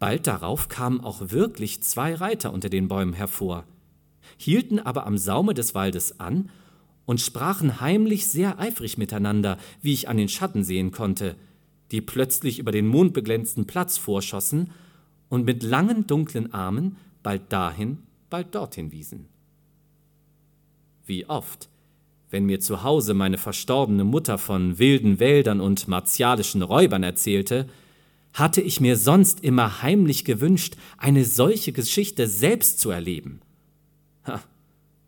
Bald darauf kamen auch wirklich 2 Reiter unter den Bäumen hervor, hielten aber am Saume des Waldes an und sprachen heimlich sehr eifrig miteinander, wie ich an den Schatten sehen konnte, die plötzlich über den mondbeglänzten Platz vorschossen und mit langen, dunklen Armen bald dahin, bald dorthin wiesen. wie oft, wenn mir zu Hause meine verstorbene Mutter von wilden Wäldern und martialischen Räubern erzählte, hatte ich mir sonst immer heimlich gewünscht, eine solche Geschichte selbst zu erleben. Ha,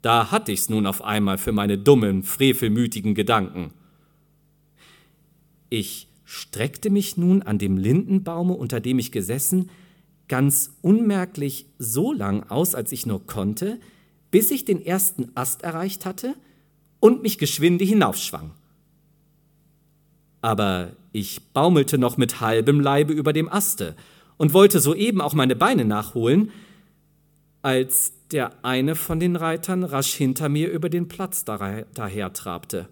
da hatte ich's nun auf einmal für meine dummen, frevelmütigen Gedanken. Ich streckte mich nun an dem Lindenbaume, unter dem ich gesessen, ganz unmerklich so lang aus, als ich nur konnte, bis ich den ersten Ast erreicht hatte und mich geschwinde hinaufschwang. Aber ich baumelte noch mit halbem Leibe über dem Aste und wollte soeben auch meine Beine nachholen, als der eine von den Reitern rasch hinter mir über den Platz dahertrabte.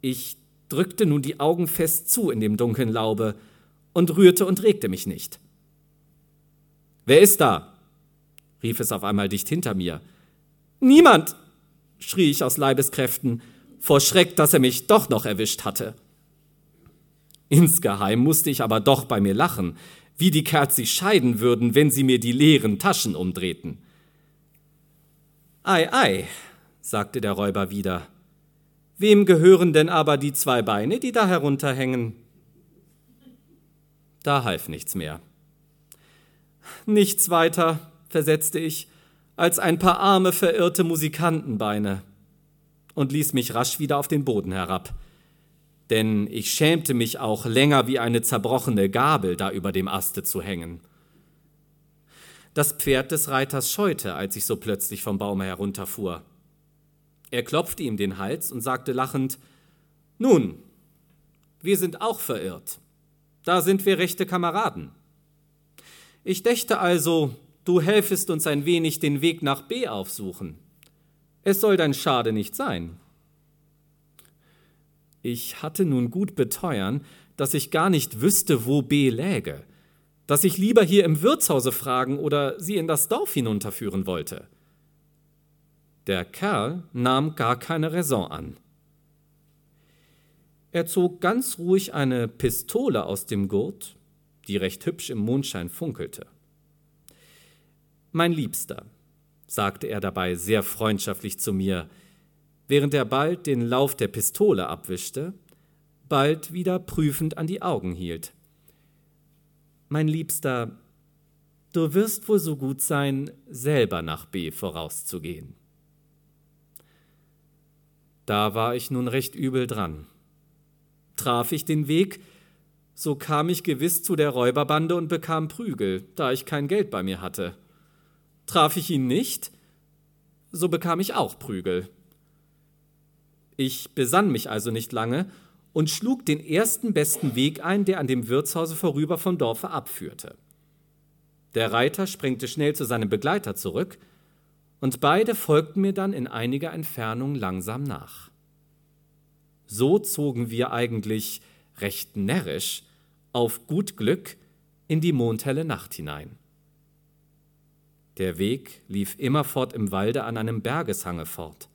Ich drückte nun die Augen fest zu in dem dunklen Laube und rührte und regte mich nicht. »Wer ist da?« rief es auf einmal dicht hinter mir. »Niemand«, schrie ich aus Leibeskräften, vor Schreck, dass er mich doch noch erwischt hatte. Insgeheim musste ich aber doch bei mir lachen, wie die Kerze sich scheiden würden, wenn sie mir die leeren Taschen umdrehten. »Ei, ei«, sagte der Räuber wieder, »wem gehören denn aber die zwei Beine, die da herunterhängen?« Da half nichts mehr. »Nichts weiter«, versetzte ich, »als ein paar arme, verirrte Musikantenbeine«, und ließ mich rasch wieder auf den Boden herab. Denn ich schämte mich auch, länger wie eine zerbrochene Gabel da über dem Aste zu hängen. Das Pferd des Reiters scheute, als ich so plötzlich vom Baume herunterfuhr. Er klopfte ihm den Hals und sagte lachend, »Nun, wir sind auch verirrt. Da sind wir rechte Kameraden. Ich dächte also, du helfest uns ein wenig den Weg nach B aufsuchen. Es soll dein Schade nicht sein.« Ich hatte nun gut beteuern, dass ich gar nicht wüsste, wo B läge, dass ich lieber hier im Wirtshause fragen oder sie in das Dorf hinunterführen wollte. Der Kerl nahm gar keine Raison an. Er zog ganz ruhig eine Pistole aus dem Gurt, die recht hübsch im Mondschein funkelte. »Mein Liebster«, sagte er dabei sehr freundschaftlich zu mir, während er bald den Lauf der Pistole abwischte, bald wieder prüfend an die Augen hielt. »Mein Liebster, du wirst wohl so gut sein, selber nach B vorauszugehen.« Da war ich nun recht übel dran. Traf ich den Weg, so kam ich gewiss zu der Räuberbande und bekam Prügel, da ich kein Geld bei mir hatte. Traf ich ihn nicht, so bekam ich auch Prügel. Ich besann mich also nicht lange und schlug den ersten besten Weg ein, der an dem Wirtshause vorüber vom Dorfe abführte. Der Reiter sprengte schnell zu seinem Begleiter zurück, und beide folgten mir dann in einiger Entfernung langsam nach. So zogen wir eigentlich recht närrisch auf gut Glück in die mondhelle Nacht hinein. Der Weg lief immerfort im Walde an einem Bergeshange fort.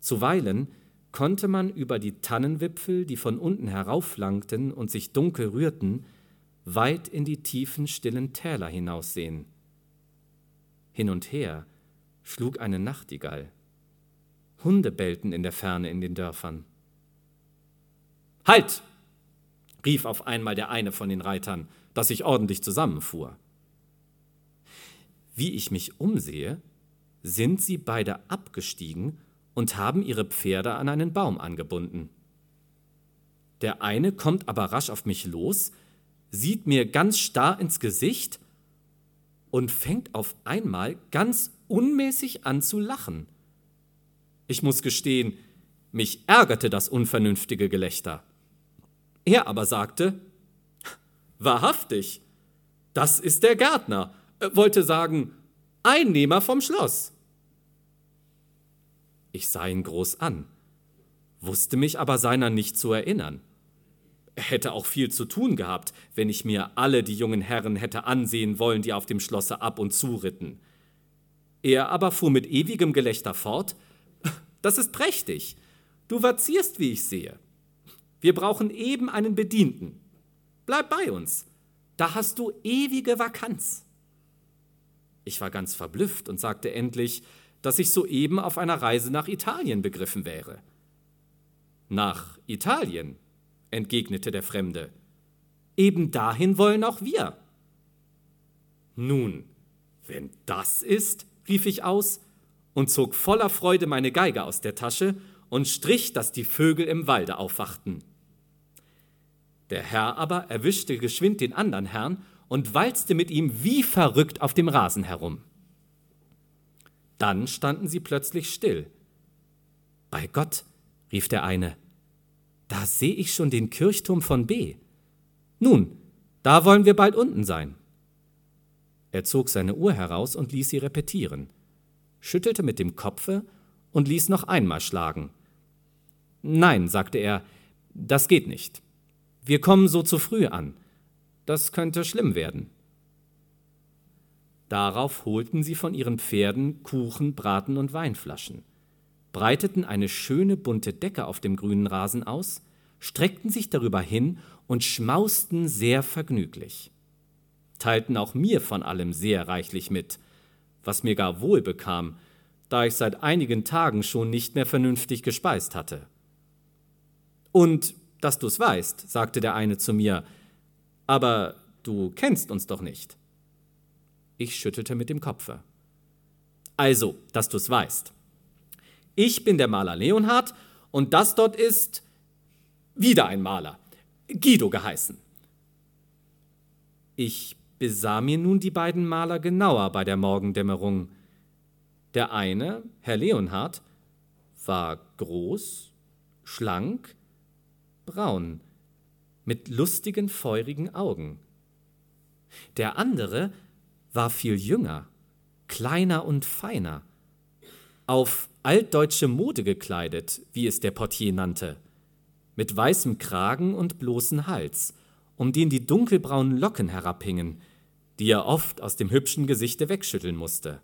Zuweilen konnte man über die Tannenwipfel, die von unten heraufflankten und sich dunkel rührten, weit in die tiefen, stillen Täler hinaussehen. Hin und her schlug eine Nachtigall. Hunde bellten in der Ferne in den Dörfern. »Halt!« rief auf einmal der eine von den Reitern, dass ich ordentlich zusammenfuhr. Wie ich mich umsehe, sind sie beide abgestiegen und haben ihre Pferde an einen Baum angebunden. Der eine kommt aber rasch auf mich los, sieht mir ganz starr ins Gesicht und fängt auf einmal ganz unmäßig an zu lachen. Ich muss gestehen, mich ärgerte das unvernünftige Gelächter. Er aber sagte, »Wahrhaftig, das ist der Gärtner«, wollte sagen, »Einnehmer vom Schloss«. Ich sah ihn groß an, wusste mich aber seiner nicht zu erinnern. Er hätte auch viel zu tun gehabt, wenn ich mir alle die jungen Herren hätte ansehen wollen, die auf dem Schlosse ab und zu ritten. Er aber fuhr mit ewigem Gelächter fort, »Das ist prächtig, du vazierst, wie ich sehe. Wir brauchen eben einen Bedienten. Bleib bei uns, da hast du ewige Vakanz.« Ich war ganz verblüfft und sagte endlich, dass ich soeben auf einer Reise nach Italien begriffen wäre. Nach Italien, entgegnete der Fremde. Eben dahin wollen auch wir. Nun, wenn das ist, rief ich aus und zog voller Freude meine Geige aus der Tasche und strich, dass die Vögel im Walde aufwachten. Der Herr aber erwischte geschwind den anderen Herrn und walzte mit ihm wie verrückt auf dem Rasen herum. Dann standen sie plötzlich still. Bei Gott, rief der eine, da sehe ich schon den Kirchturm von B. Nun, da wollen wir bald unten sein. Er zog seine Uhr heraus und ließ sie repetieren, schüttelte mit dem Kopfe und ließ noch einmal schlagen. Nein, sagte er, das geht nicht. Wir kommen so zu früh an. Das könnte schlimm werden. Darauf holten sie von ihren Pferden Kuchen, Braten und Weinflaschen, breiteten eine schöne bunte Decke auf dem grünen Rasen aus, streckten sich darüber hin und schmausten sehr vergnüglich, teilten auch mir von allem sehr reichlich mit, was mir gar wohl bekam, da ich seit einigen Tagen schon nicht mehr vernünftig gespeist hatte. Und, dass du's weißt, sagte der eine zu mir, aber du kennst uns doch nicht. Ich schüttelte mit dem Kopfe. Also, dass du's weißt. Ich bin der Maler Leonhard und das dort ist wieder ein Maler, Guido geheißen. Ich besah mir nun die beiden Maler genauer bei der Morgendämmerung. Der eine, Herr Leonhard, war groß, schlank, braun, mit lustigen, feurigen Augen. Der andere war viel jünger, kleiner und feiner, auf altdeutsche Mode gekleidet, wie es der Portier nannte, mit weißem Kragen und bloßem Hals, um den die dunkelbraunen Locken herabhingen, die er oft aus dem hübschen Gesichte wegschütteln musste.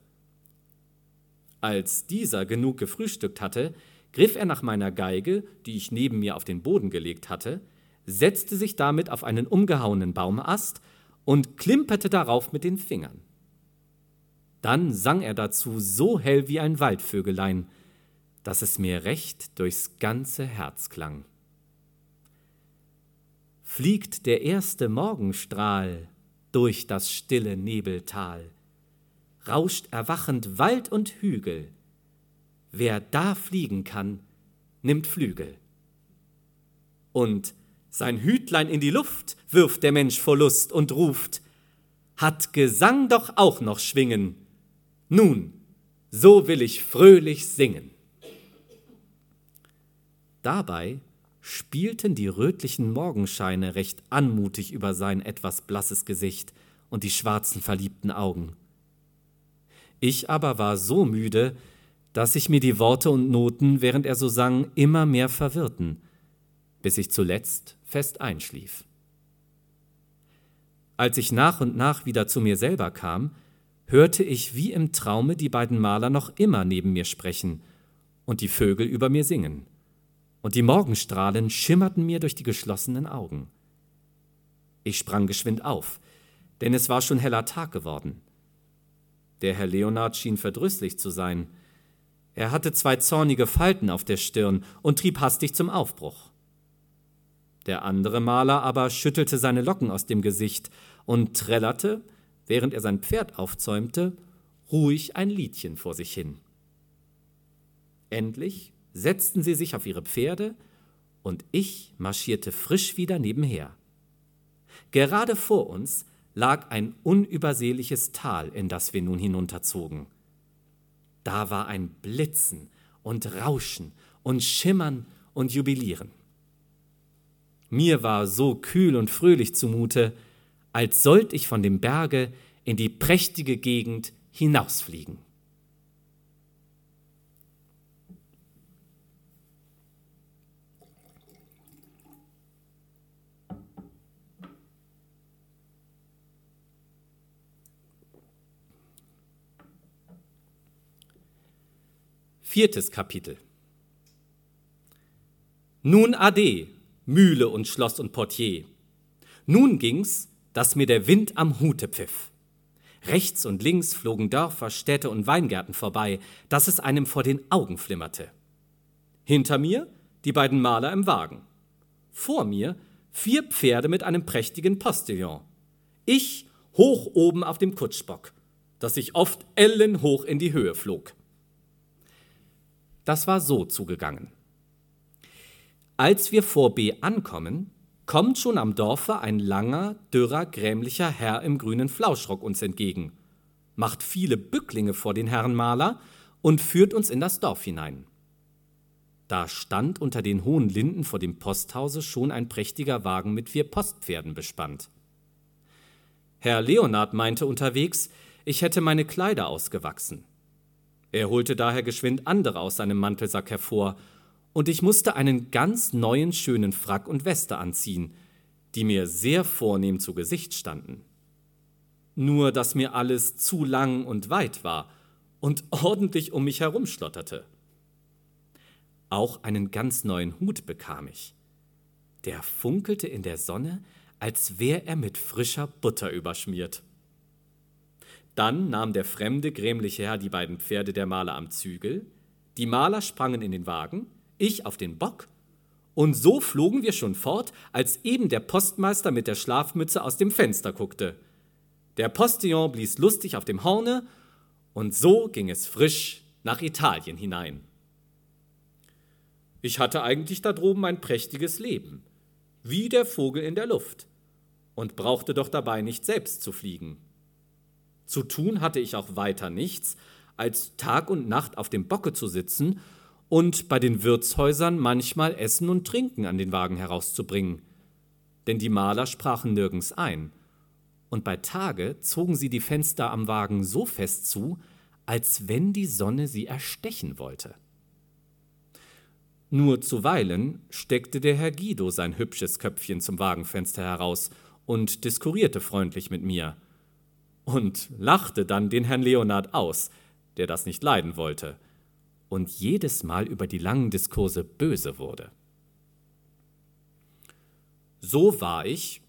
Als dieser genug gefrühstückt hatte, griff er nach meiner Geige, die ich neben mir auf den Boden gelegt hatte, setzte sich damit auf einen umgehauenen Baumast und klimperte darauf mit den Fingern. Dann sang er dazu so hell wie ein Waldvögelein, dass es mir recht durchs ganze Herz klang. Fliegt der erste Morgenstrahl durch das stille Nebeltal, rauscht erwachend Wald und Hügel. Wer da fliegen kann, nimmt Flügel. Und sein Hütlein in die Luft wirft der Mensch vor Lust und ruft, hat Gesang doch auch noch schwingen, nun, so will ich fröhlich singen. Dabei spielten die rötlichen Morgenscheine recht anmutig über sein etwas blasses Gesicht und die schwarzen verliebten Augen. Ich aber war so müde, dass ich mir die Worte und Noten, während er so sang, immer mehr verwirrten, bis ich zuletzt fest einschlief. Als ich nach und nach wieder zu mir selber kam, hörte ich wie im Traume die beiden Maler noch immer neben mir sprechen und die Vögel über mir singen, und die Morgenstrahlen schimmerten mir durch die geschlossenen Augen. Ich sprang geschwind auf, denn es war schon heller Tag geworden. Der Herr Leonhard schien verdrüßlich zu sein. Er hatte 2 zornige Falten auf der Stirn und trieb hastig zum Aufbruch. Der andere Maler aber schüttelte seine Locken aus dem Gesicht und trällerte, während er sein Pferd aufzäumte, ruhig ein Liedchen vor sich hin. Endlich setzten sie sich auf ihre Pferde und ich marschierte frisch wieder nebenher. Gerade vor uns lag ein unübersehliches Tal, in das wir nun hinunterzogen. Da war ein Blitzen und Rauschen und Schimmern und Jubilieren. Mir war so kühl und fröhlich zumute, als sollte ich von dem Berge in die prächtige Gegend hinausfliegen. Viertes Kapitel. Nun ade, Mühle und Schloss und Portier. Nun ging's, dass mir der Wind am Hute pfiff. Rechts und links flogen Dörfer, Städte und Weingärten vorbei, dass es einem vor den Augen flimmerte. Hinter mir die beiden Maler im Wagen. Vor mir 4 Pferde mit einem prächtigen Postillon. Ich hoch oben auf dem Kutschbock, dass ich oft ellenhoch in die Höhe flog. Das war so zugegangen. Als wir vor B ankommen, kommt schon am Dorfe ein langer, dürrer, grämlicher Herr im grünen Flauschrock uns entgegen, macht viele Bücklinge vor den Herrn Maler und führt uns in das Dorf hinein. Da stand unter den hohen Linden vor dem Posthause schon ein prächtiger Wagen mit 4 Postpferden bespannt. Herr Leonhard meinte unterwegs, ich hätte meine Kleider ausgewachsen. Er holte daher geschwind andere aus seinem Mantelsack hervor, und ich musste einen ganz neuen, schönen Frack und Weste anziehen, die mir sehr vornehm zu Gesicht standen. Nur, dass mir alles zu lang und weit war und ordentlich um mich herumschlotterte. Auch einen ganz neuen Hut bekam ich. Der funkelte in der Sonne, als wäre er mit frischer Butter überschmiert. Dann nahm der fremde, grämliche Herr die beiden Pferde der Maler am Zügel, die Maler sprangen in den Wagen, ich auf den Bock, und so flogen wir schon fort, als eben der Postmeister mit der Schlafmütze aus dem Fenster guckte. Der Postillon blies lustig auf dem Horne, und so ging es frisch nach Italien hinein. Ich hatte eigentlich da droben ein prächtiges Leben, wie der Vogel in der Luft, und brauchte doch dabei nicht selbst zu fliegen. Zu tun hatte ich auch weiter nichts, als Tag und Nacht auf dem Bocke zu sitzen und bei den Wirtshäusern manchmal Essen und Trinken an den Wagen herauszubringen. Denn die Maler sprachen nirgends ein, und bei Tage zogen sie die Fenster am Wagen so fest zu, als wenn die Sonne sie erstechen wollte. Nur zuweilen steckte der Herr Guido sein hübsches Köpfchen zum Wagenfenster heraus und diskurierte freundlich mit mir und lachte dann den Herrn Leonhard aus, der das nicht leiden wollte und jedes Mal über die langen Diskurse böse wurde. So war ich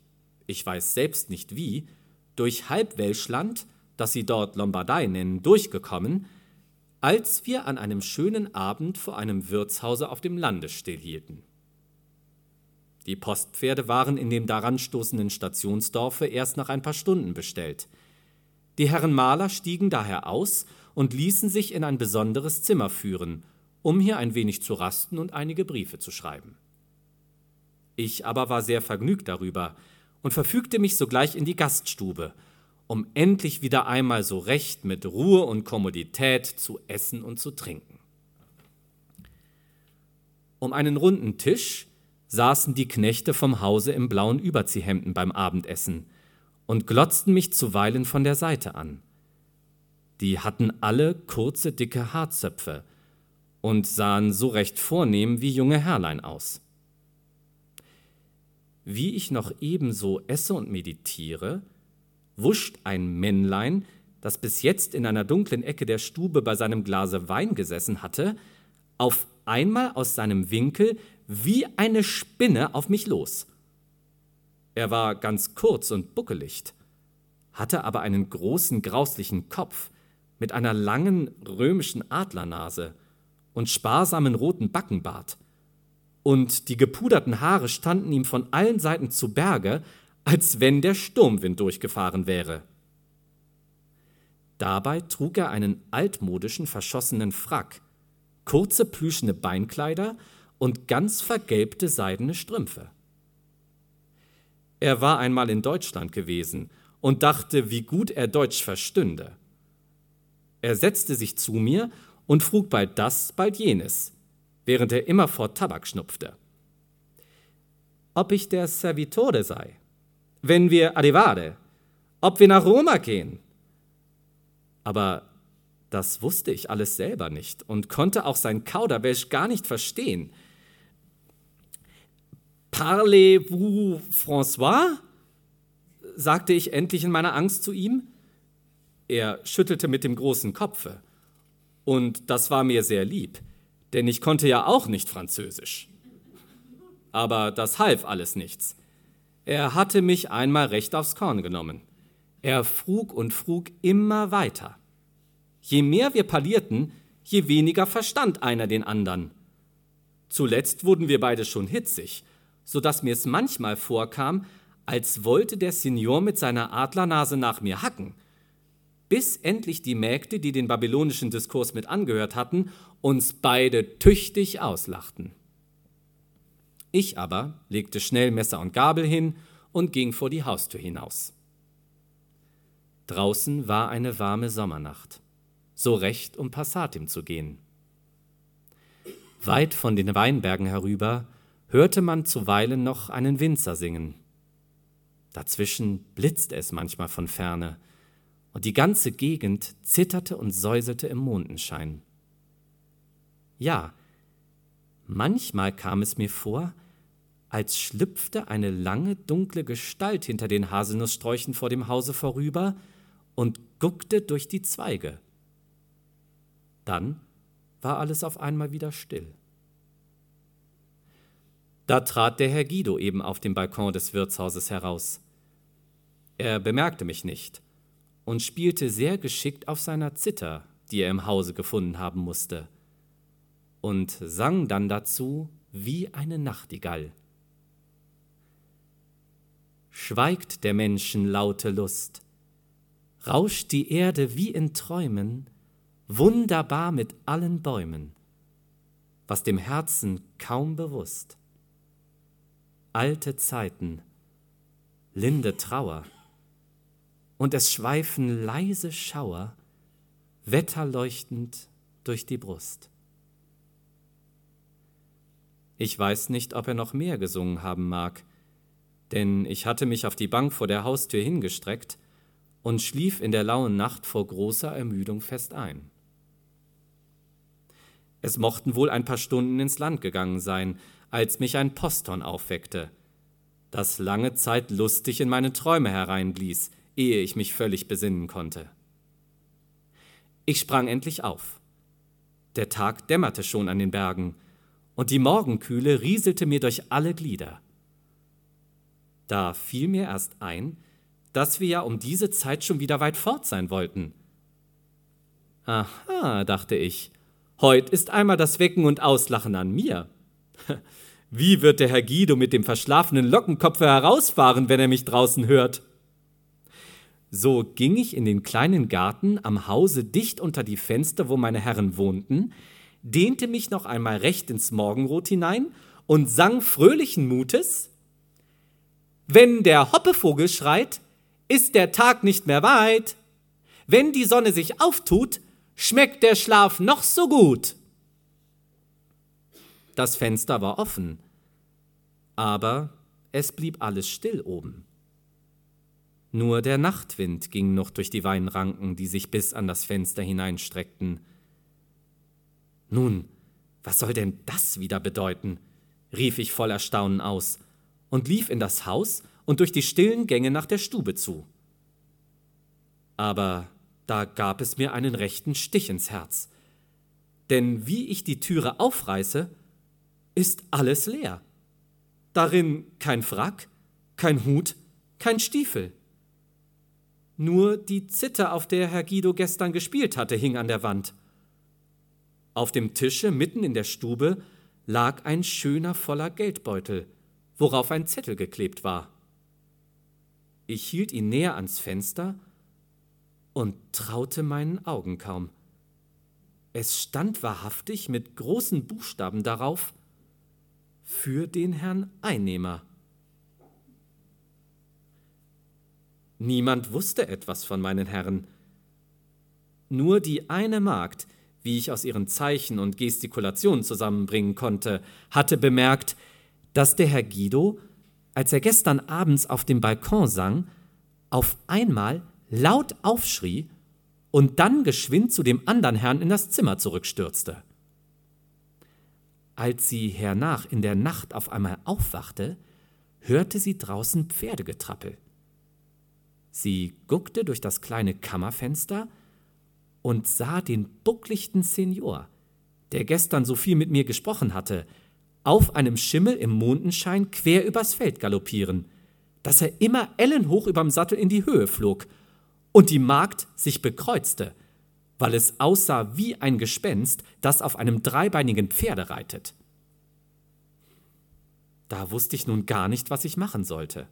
weiß selbst nicht wie, durch halb Welschland, das sie dort Lombardei nennen, durchgekommen, als wir an einem schönen Abend vor einem Wirtshause auf dem Lande stillhielten. Die Postpferde waren in dem daranstoßenden Stationsdorfe erst nach ein paar Stunden bestellt. Die Herren Maler stiegen daher aus und ließen sich in ein besonderes Zimmer führen, um hier ein wenig zu rasten und einige Briefe zu schreiben. Ich aber war sehr vergnügt darüber und verfügte mich sogleich in die Gaststube, um endlich wieder einmal so recht mit Ruhe und Kommodität zu essen und zu trinken. Um einen runden Tisch saßen die Knechte vom Hause im blauen Überziehhemden beim Abendessen und glotzten mich zuweilen von der Seite an. Die hatten alle kurze, dicke Haarzöpfe und sahen so recht vornehm wie junge Herrlein aus. Wie ich noch ebenso esse und meditiere, wuscht ein Männlein, das bis jetzt in einer dunklen Ecke der Stube bei seinem Glase Wein gesessen hatte, auf einmal aus seinem Winkel wie eine Spinne auf mich los. Er war ganz kurz und buckelig, hatte aber einen großen, grauslichen Kopf mit einer langen römischen Adlernase und sparsamen roten Backenbart. Und die gepuderten Haare standen ihm von allen Seiten zu Berge, als wenn der Sturmwind durchgefahren wäre. Dabei trug er einen altmodischen, verschossenen Frack, kurze plüschene Beinkleider und ganz vergelbte seidene Strümpfe. Er war einmal in Deutschland gewesen und dachte, wie gut er Deutsch verstünde. Er setzte sich zu mir und frug bald das, bald jenes, während er immerfort Tabak schnupfte. Ob ich der Servitore sei? Wenn wir arrivare, ob wir nach Roma gehen. Aber das wusste ich alles selber nicht und konnte auch sein Kauderwelsch gar nicht verstehen. Parlez-vous François? Sagte ich endlich in meiner Angst zu ihm. Er schüttelte mit dem großen Kopfe. Und das war mir sehr lieb, denn ich konnte ja auch nicht Französisch. Aber das half alles nichts. Er hatte mich einmal recht aufs Korn genommen. Er frug und frug immer weiter. Je mehr wir parlierten, je weniger verstand einer den anderen. Zuletzt wurden wir beide schon hitzig, sodass mir es manchmal vorkam, als wollte der Senior mit seiner Adlernase nach mir hacken, bis endlich die Mägde, die den babylonischen Diskurs mit angehört hatten, uns beide tüchtig auslachten. Ich aber legte schnell Messer und Gabel hin und ging vor die Haustür hinaus. Draußen war eine warme Sommernacht, so recht, um Passatim zu gehen. Weit von den Weinbergen herüber hörte man zuweilen noch einen Winzer singen. Dazwischen blitzte es manchmal von ferne, und die ganze Gegend zitterte und säuselte im Mondenschein. Ja, manchmal kam es mir vor, als schlüpfte eine lange, dunkle Gestalt hinter den Haselnusssträuchen vor dem Hause vorüber und guckte durch die Zweige. Dann war alles auf einmal wieder still. Da trat der Herr Guido eben auf dem Balkon des Wirtshauses heraus. Er bemerkte mich nicht und spielte sehr geschickt auf seiner Zither, die er im Hause gefunden haben musste, und sang dann dazu wie eine Nachtigall. Schweigt der Menschen laute Lust, rauscht die Erde wie in Träumen, wunderbar mit allen Bäumen, was dem Herzen kaum bewusst. Alte Zeiten, linde Trauer, und es schweifen leise Schauer, wetterleuchtend durch die Brust. Ich weiß nicht, ob er noch mehr gesungen haben mag, denn ich hatte mich auf die Bank vor der Haustür hingestreckt und schlief in der lauen Nacht vor großer Ermüdung fest ein. Es mochten wohl ein paar Stunden ins Land gegangen sein, als mich ein Posthorn aufweckte, das lange Zeit lustig in meine Träume hereinblies, ehe ich mich völlig besinnen konnte. Ich sprang endlich auf. Der Tag dämmerte schon an den Bergen, und die Morgenkühle rieselte mir durch alle Glieder. Da fiel mir erst ein, dass wir ja um diese Zeit schon wieder weit fort sein wollten. Aha, dachte ich, heut ist einmal das Wecken und Auslachen an mir. Wie wird der Herr Guido mit dem verschlafenen Lockenkopfe herausfahren, wenn er mich draußen hört? So ging ich in den kleinen Garten am Hause dicht unter die Fenster, wo meine Herren wohnten, dehnte mich noch einmal recht ins Morgenrot hinein und sang fröhlichen Mutes: Wenn der Hoppevogel schreit, ist der Tag nicht mehr weit. Wenn die Sonne sich auftut, schmeckt der Schlaf noch so gut. Das Fenster war offen, aber es blieb alles still oben. Nur der Nachtwind ging noch durch die Weinranken, die sich bis an das Fenster hineinstreckten. Nun, was soll denn das wieder bedeuten? Rief ich voll Erstaunen aus und lief in das Haus und durch die stillen Gänge nach der Stube zu. Aber da gab es mir einen rechten Stich ins Herz. Denn wie ich die Türe aufreiße, ist alles leer. Darin kein Frack, kein Hut, kein Stiefel. Nur die Zither, auf der Herr Guido gestern gespielt hatte, hing an der Wand. Auf dem Tische mitten in der Stube lag ein schöner voller Geldbeutel, worauf ein Zettel geklebt war. Ich hielt ihn näher ans Fenster und traute meinen Augen kaum. Es stand wahrhaftig mit großen Buchstaben darauf: Für den Herrn Einnehmer. Niemand wusste etwas von meinen Herren. Nur die eine Magd, wie ich aus ihren Zeichen und Gestikulationen zusammenbringen konnte, hatte bemerkt, dass der Herr Guido, als er gestern abends auf dem Balkon sang, auf einmal laut aufschrie und dann geschwind zu dem anderen Herrn in das Zimmer zurückstürzte. Als sie hernach in der Nacht auf einmal aufwachte, hörte sie draußen Pferdegetrappel. Sie guckte durch das kleine Kammerfenster und sah den bucklichten Senior, der gestern so viel mit mir gesprochen hatte, auf einem Schimmel im Mondenschein quer übers Feld galoppieren, dass er immer ellenhoch überm Sattel in die Höhe flog und die Magd sich bekreuzte, weil es aussah wie ein Gespenst, das auf einem dreibeinigen Pferde reitet. Da wusste ich nun gar nicht, was ich machen sollte.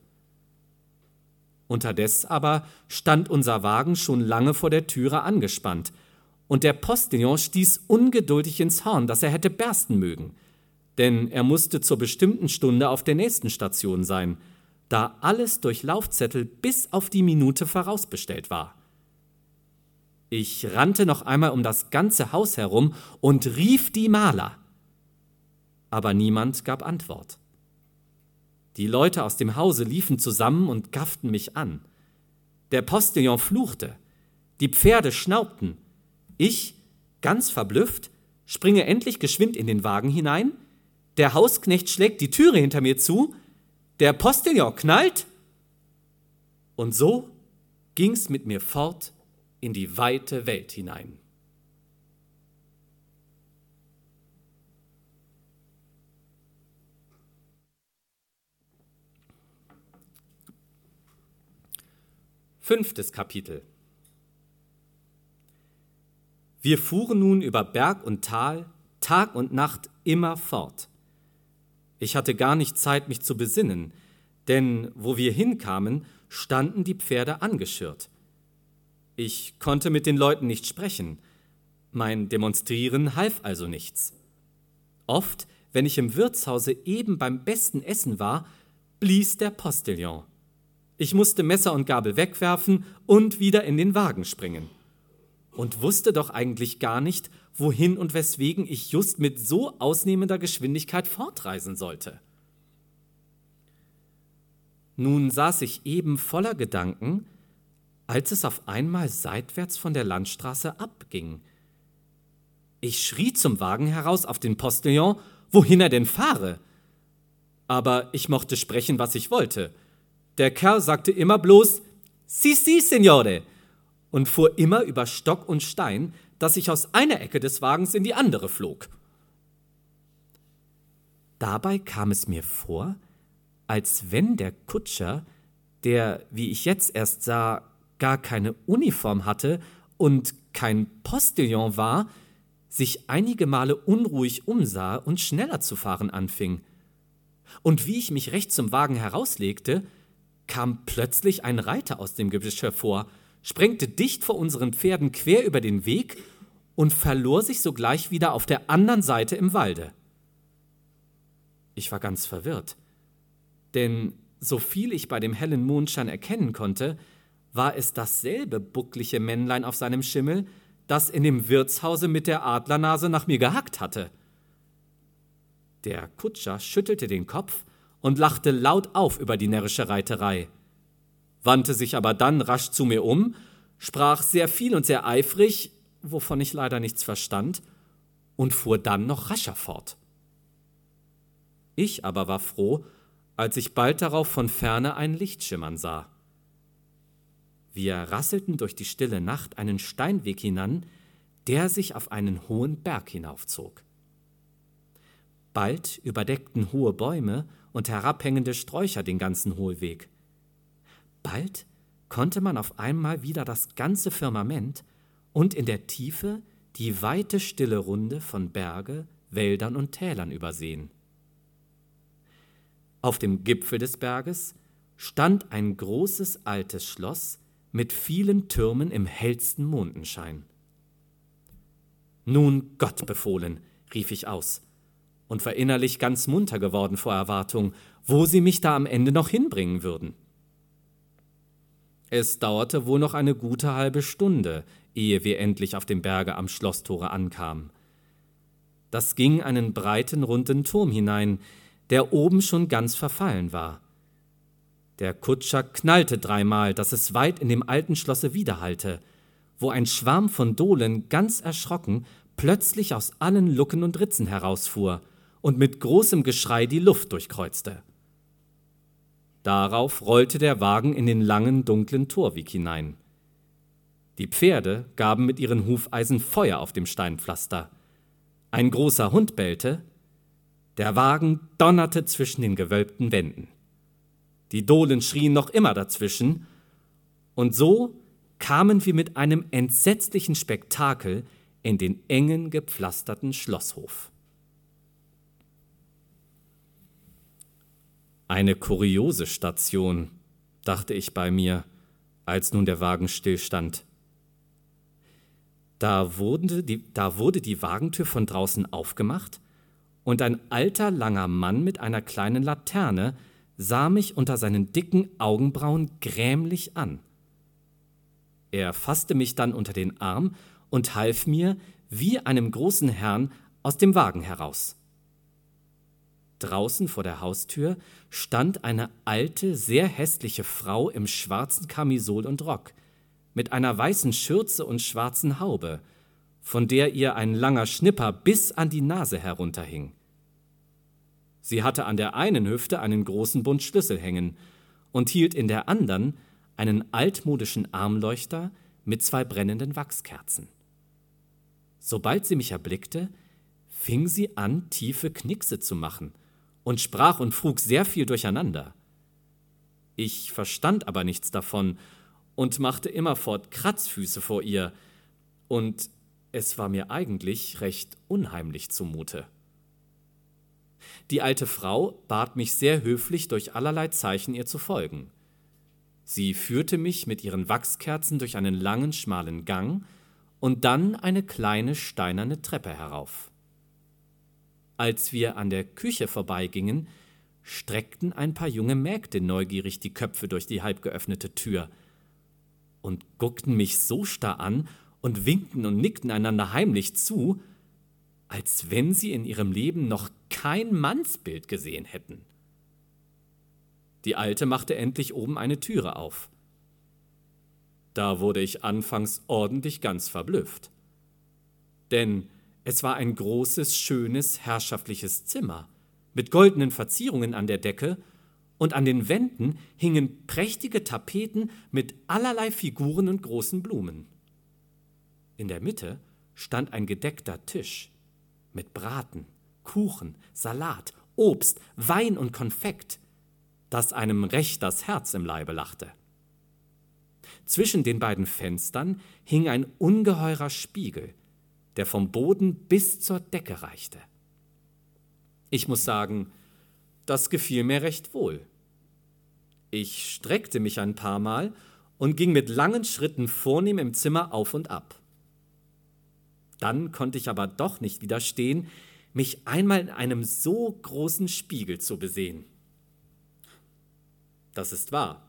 Unterdes aber stand unser Wagen schon lange vor der Türe angespannt, und der Postillon stieß ungeduldig ins Horn, dass er hätte bersten mögen, denn er musste zur bestimmten Stunde auf der nächsten Station sein, da alles durch Laufzettel bis auf die Minute vorausbestellt war. Ich rannte noch einmal um das ganze Haus herum und rief die Maler. Aber niemand gab Antwort. Die Leute aus dem Hause liefen zusammen und gafften mich an. Der Postillon fluchte, die Pferde schnaubten. Ich, ganz verblüfft, springe endlich geschwind in den Wagen hinein, der Hausknecht schlägt die Türe hinter mir zu, der Postillon knallt. Und so ging's mit mir fort in die weite Welt hinein. Fünftes Kapitel. Wir fuhren nun über Berg und Tal, Tag und Nacht immer fort. Ich hatte gar nicht Zeit, mich zu besinnen, denn wo wir hinkamen, standen die Pferde angeschirrt. Ich konnte mit den Leuten nicht sprechen. Mein Demonstrieren half also nichts. Oft, wenn ich im Wirtshause eben beim besten Essen war, blies der Postillon. Ich musste Messer und Gabel wegwerfen und wieder in den Wagen springen. Und wusste doch eigentlich gar nicht, wohin und weswegen ich just mit so ausnehmender Geschwindigkeit fortreisen sollte. Nun saß ich eben voller Gedanken, als es auf einmal seitwärts von der Landstraße abging. Ich schrie zum Wagen heraus auf den Postillon, wohin er denn fahre. Aber ich mochte sprechen, was ich wollte. Der Kerl sagte immer bloß, "Si, si, Signore", und fuhr immer über Stock und Stein, dass ich aus einer Ecke des Wagens in die andere flog. Dabei kam es mir vor, als wenn der Kutscher, der, wie ich jetzt erst sah, gar keine Uniform hatte und kein Postillon war, sich einige Male unruhig umsah und schneller zu fahren anfing. Und wie ich mich recht zum Wagen herauslegte, kam plötzlich ein Reiter aus dem Gebüsch hervor, sprengte dicht vor unseren Pferden quer über den Weg und verlor sich sogleich wieder auf der anderen Seite im Walde. Ich war ganz verwirrt, denn soviel ich bei dem hellen Mondschein erkennen konnte, war es dasselbe bucklige Männlein auf seinem Schimmel, das in dem Wirtshause mit der Adlernase nach mir gehackt hatte. Der Kutscher schüttelte den Kopf und lachte laut auf über die närrische Reiterei, wandte sich aber dann rasch zu mir um, sprach sehr viel und sehr eifrig, wovon ich leider nichts verstand, und fuhr dann noch rascher fort. Ich aber war froh, als ich bald darauf von Ferne ein Licht schimmern sah. Wir rasselten durch die stille Nacht einen Steinweg hinan, der sich auf einen hohen Berg hinaufzog. Bald überdeckten hohe Bäume und herabhängende Sträucher den ganzen Hohlweg. Bald konnte man auf einmal wieder das ganze Firmament und in der Tiefe die weite stille Runde von Berge, Wäldern und Tälern übersehen. Auf dem Gipfel des Berges stand ein großes altes Schloss mit vielen Türmen im hellsten Mondenschein. »Nun Gott befohlen«, rief ich aus und war innerlich ganz munter geworden vor Erwartung, wo sie mich da am Ende noch hinbringen würden. Es dauerte wohl noch eine gute halbe Stunde, ehe wir endlich auf dem Berge am Schlosstore ankamen. Das ging einen breiten, runden Turm hinein, der oben schon ganz verfallen war. Der Kutscher knallte dreimal, dass es weit in dem alten Schlosse widerhallte, wo ein Schwarm von Dohlen, ganz erschrocken, plötzlich aus allen Lucken und Ritzen herausfuhr und mit großem Geschrei die Luft durchkreuzte. Darauf rollte der Wagen in den langen, dunklen Torweg hinein. Die Pferde gaben mit ihren Hufeisen Feuer auf dem Steinpflaster. Ein großer Hund bellte. Der Wagen donnerte zwischen den gewölbten Wänden. Die Dohlen schrien noch immer dazwischen. Und so kamen wir mit einem entsetzlichen Spektakel in den engen, gepflasterten Schlosshof. Eine kuriose Station, dachte ich bei mir, als nun der Wagen stillstand. Da wurde die Wagentür von draußen aufgemacht und ein alter, langer Mann mit einer kleinen Laterne sah mich unter seinen dicken Augenbrauen grämlich an. Er fasste mich dann unter den Arm und half mir wie einem großen Herrn aus dem Wagen heraus. Draußen vor der Haustür stand eine alte, sehr hässliche Frau im schwarzen Kamisol und Rock, mit einer weißen Schürze und schwarzen Haube, von der ihr ein langer Schnipper bis an die Nase herunterhing. Sie hatte an der einen Hüfte einen großen Bund Schlüssel hängen und hielt in der anderen einen altmodischen Armleuchter mit 2 brennenden Wachskerzen. Sobald sie mich erblickte, fing sie an, tiefe Knickse zu machen und sprach und frug sehr viel durcheinander. Ich verstand aber nichts davon und machte immerfort Kratzfüße vor ihr, und es war mir eigentlich recht unheimlich zumute. Die alte Frau bat mich sehr höflich, durch allerlei Zeichen ihr zu folgen. Sie führte mich mit ihren Wachskerzen durch einen langen, schmalen Gang und dann eine kleine, steinerne Treppe herauf. Als wir an der Küche vorbeigingen, streckten ein paar junge Mägde neugierig die Köpfe durch die halb geöffnete Tür und guckten mich so starr an und winkten und nickten einander heimlich zu, als wenn sie in ihrem Leben noch kein Mannsbild gesehen hätten. Die Alte machte endlich oben eine Türe auf. Da wurde ich anfangs ordentlich ganz verblüfft. Denn es war ein großes, schönes, herrschaftliches Zimmer mit goldenen Verzierungen an der Decke, und an den Wänden hingen prächtige Tapeten mit allerlei Figuren und großen Blumen. In der Mitte stand ein gedeckter Tisch mit Braten, Kuchen, Salat, Obst, Wein und Konfekt, dass einem recht das Herz im Leibe lachte. Zwischen den beiden Fenstern hing ein ungeheurer Spiegel, der vom Boden bis zur Decke reichte. Ich muss sagen, das gefiel mir recht wohl. Ich streckte mich ein paar Mal und ging mit langen Schritten vornehm im Zimmer auf und ab. Dann konnte ich aber doch nicht widerstehen, mich einmal in einem so großen Spiegel zu besehen. Das ist wahr.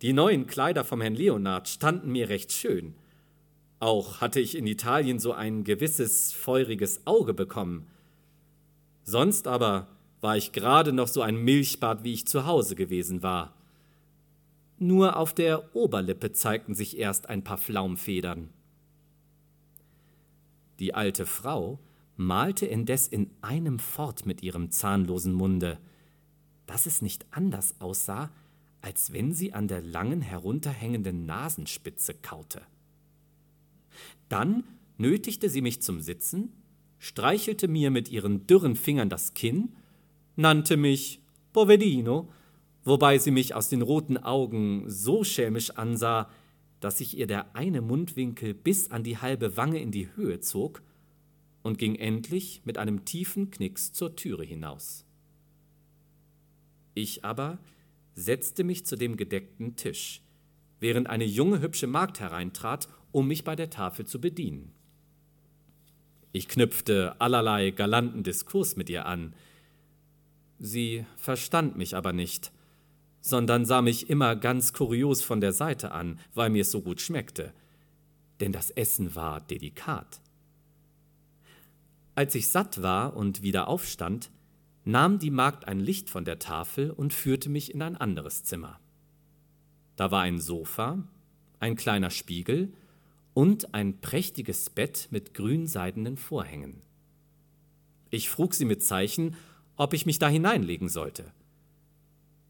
Die neuen Kleider vom Herrn Leonhard standen mir recht schön. Auch hatte ich in Italien so ein gewisses feuriges Auge bekommen. Sonst aber war ich gerade noch so ein Milchbart, wie ich zu Hause gewesen war. Nur auf der Oberlippe zeigten sich erst ein paar Flaumfedern. Die alte Frau malte indes in einem fort mit ihrem zahnlosen Munde, dass es nicht anders aussah, als wenn sie an der langen, herunterhängenden Nasenspitze kaute. Dann nötigte sie mich zum Sitzen, streichelte mir mit ihren dürren Fingern das Kinn, nannte mich Poverino, wobei sie mich aus den roten Augen so schelmisch ansah, dass sich ihr der eine Mundwinkel bis an die halbe Wange in die Höhe zog, und ging endlich mit einem tiefen Knicks zur Türe hinaus. Ich aber setzte mich zu dem gedeckten Tisch, während eine junge, hübsche Magd hereintrat, um mich bei der Tafel zu bedienen. Ich knüpfte allerlei galanten Diskurs mit ihr an. Sie verstand mich aber nicht, sondern sah mich immer ganz kurios von der Seite an, weil mir es so gut schmeckte, denn das Essen war delikat. Als ich satt war und wieder aufstand, nahm die Magd ein Licht von der Tafel und führte mich in ein anderes Zimmer. Da war ein Sofa, ein kleiner Spiegel und ein prächtiges Bett mit grünseidenen Vorhängen. Ich frug sie mit Zeichen, ob ich mich da hineinlegen sollte.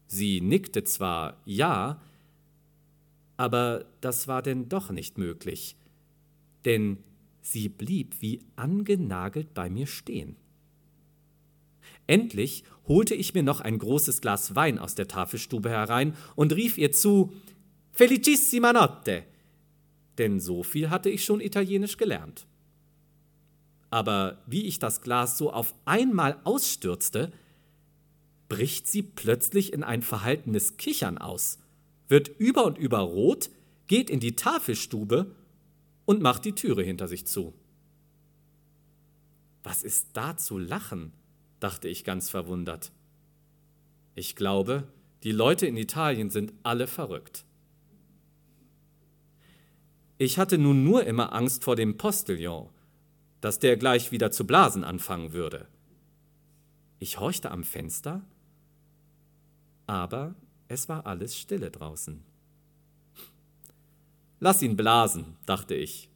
Sie nickte zwar ja, aber das war denn doch nicht möglich, denn sie blieb wie angenagelt bei mir stehen. Endlich holte ich mir noch ein großes Glas Wein aus der Tafelstube herein und rief ihr zu: Felicissima notte! denn so viel hatte ich schon Italienisch gelernt. Aber wie ich das Glas so auf einmal ausstürzte, bricht sie plötzlich in ein verhaltenes Kichern aus, wird über und über rot, geht in die Tafelstube und macht die Türe hinter sich zu. Was ist da zu lachen, dachte ich ganz verwundert. Ich glaube, die Leute in Italien sind alle verrückt. Ich hatte nun nur immer Angst vor dem Postillon, dass der gleich wieder zu blasen anfangen würde. Ich horchte am Fenster, aber es war alles stille draußen. Lass ihn blasen, dachte ich,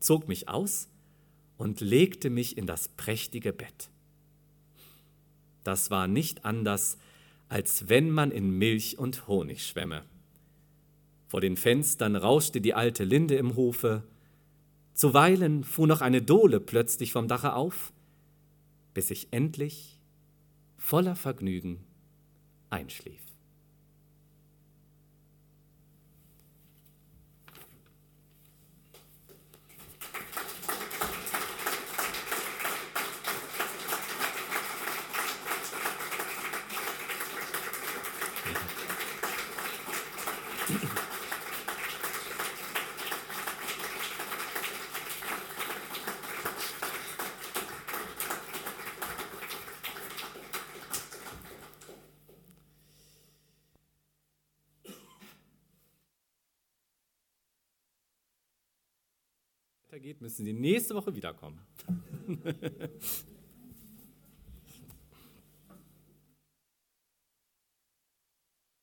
zog mich aus und legte mich in das prächtige Bett. Das war nicht anders, als wenn man in Milch und Honig schwämme. Vor den Fenstern rauschte die alte Linde im Hofe, zuweilen fuhr noch eine Dohle plötzlich vom Dache auf, bis ich endlich, voller Vergnügen, einschlief. Geht, müssen Sie nächste Woche wiederkommen.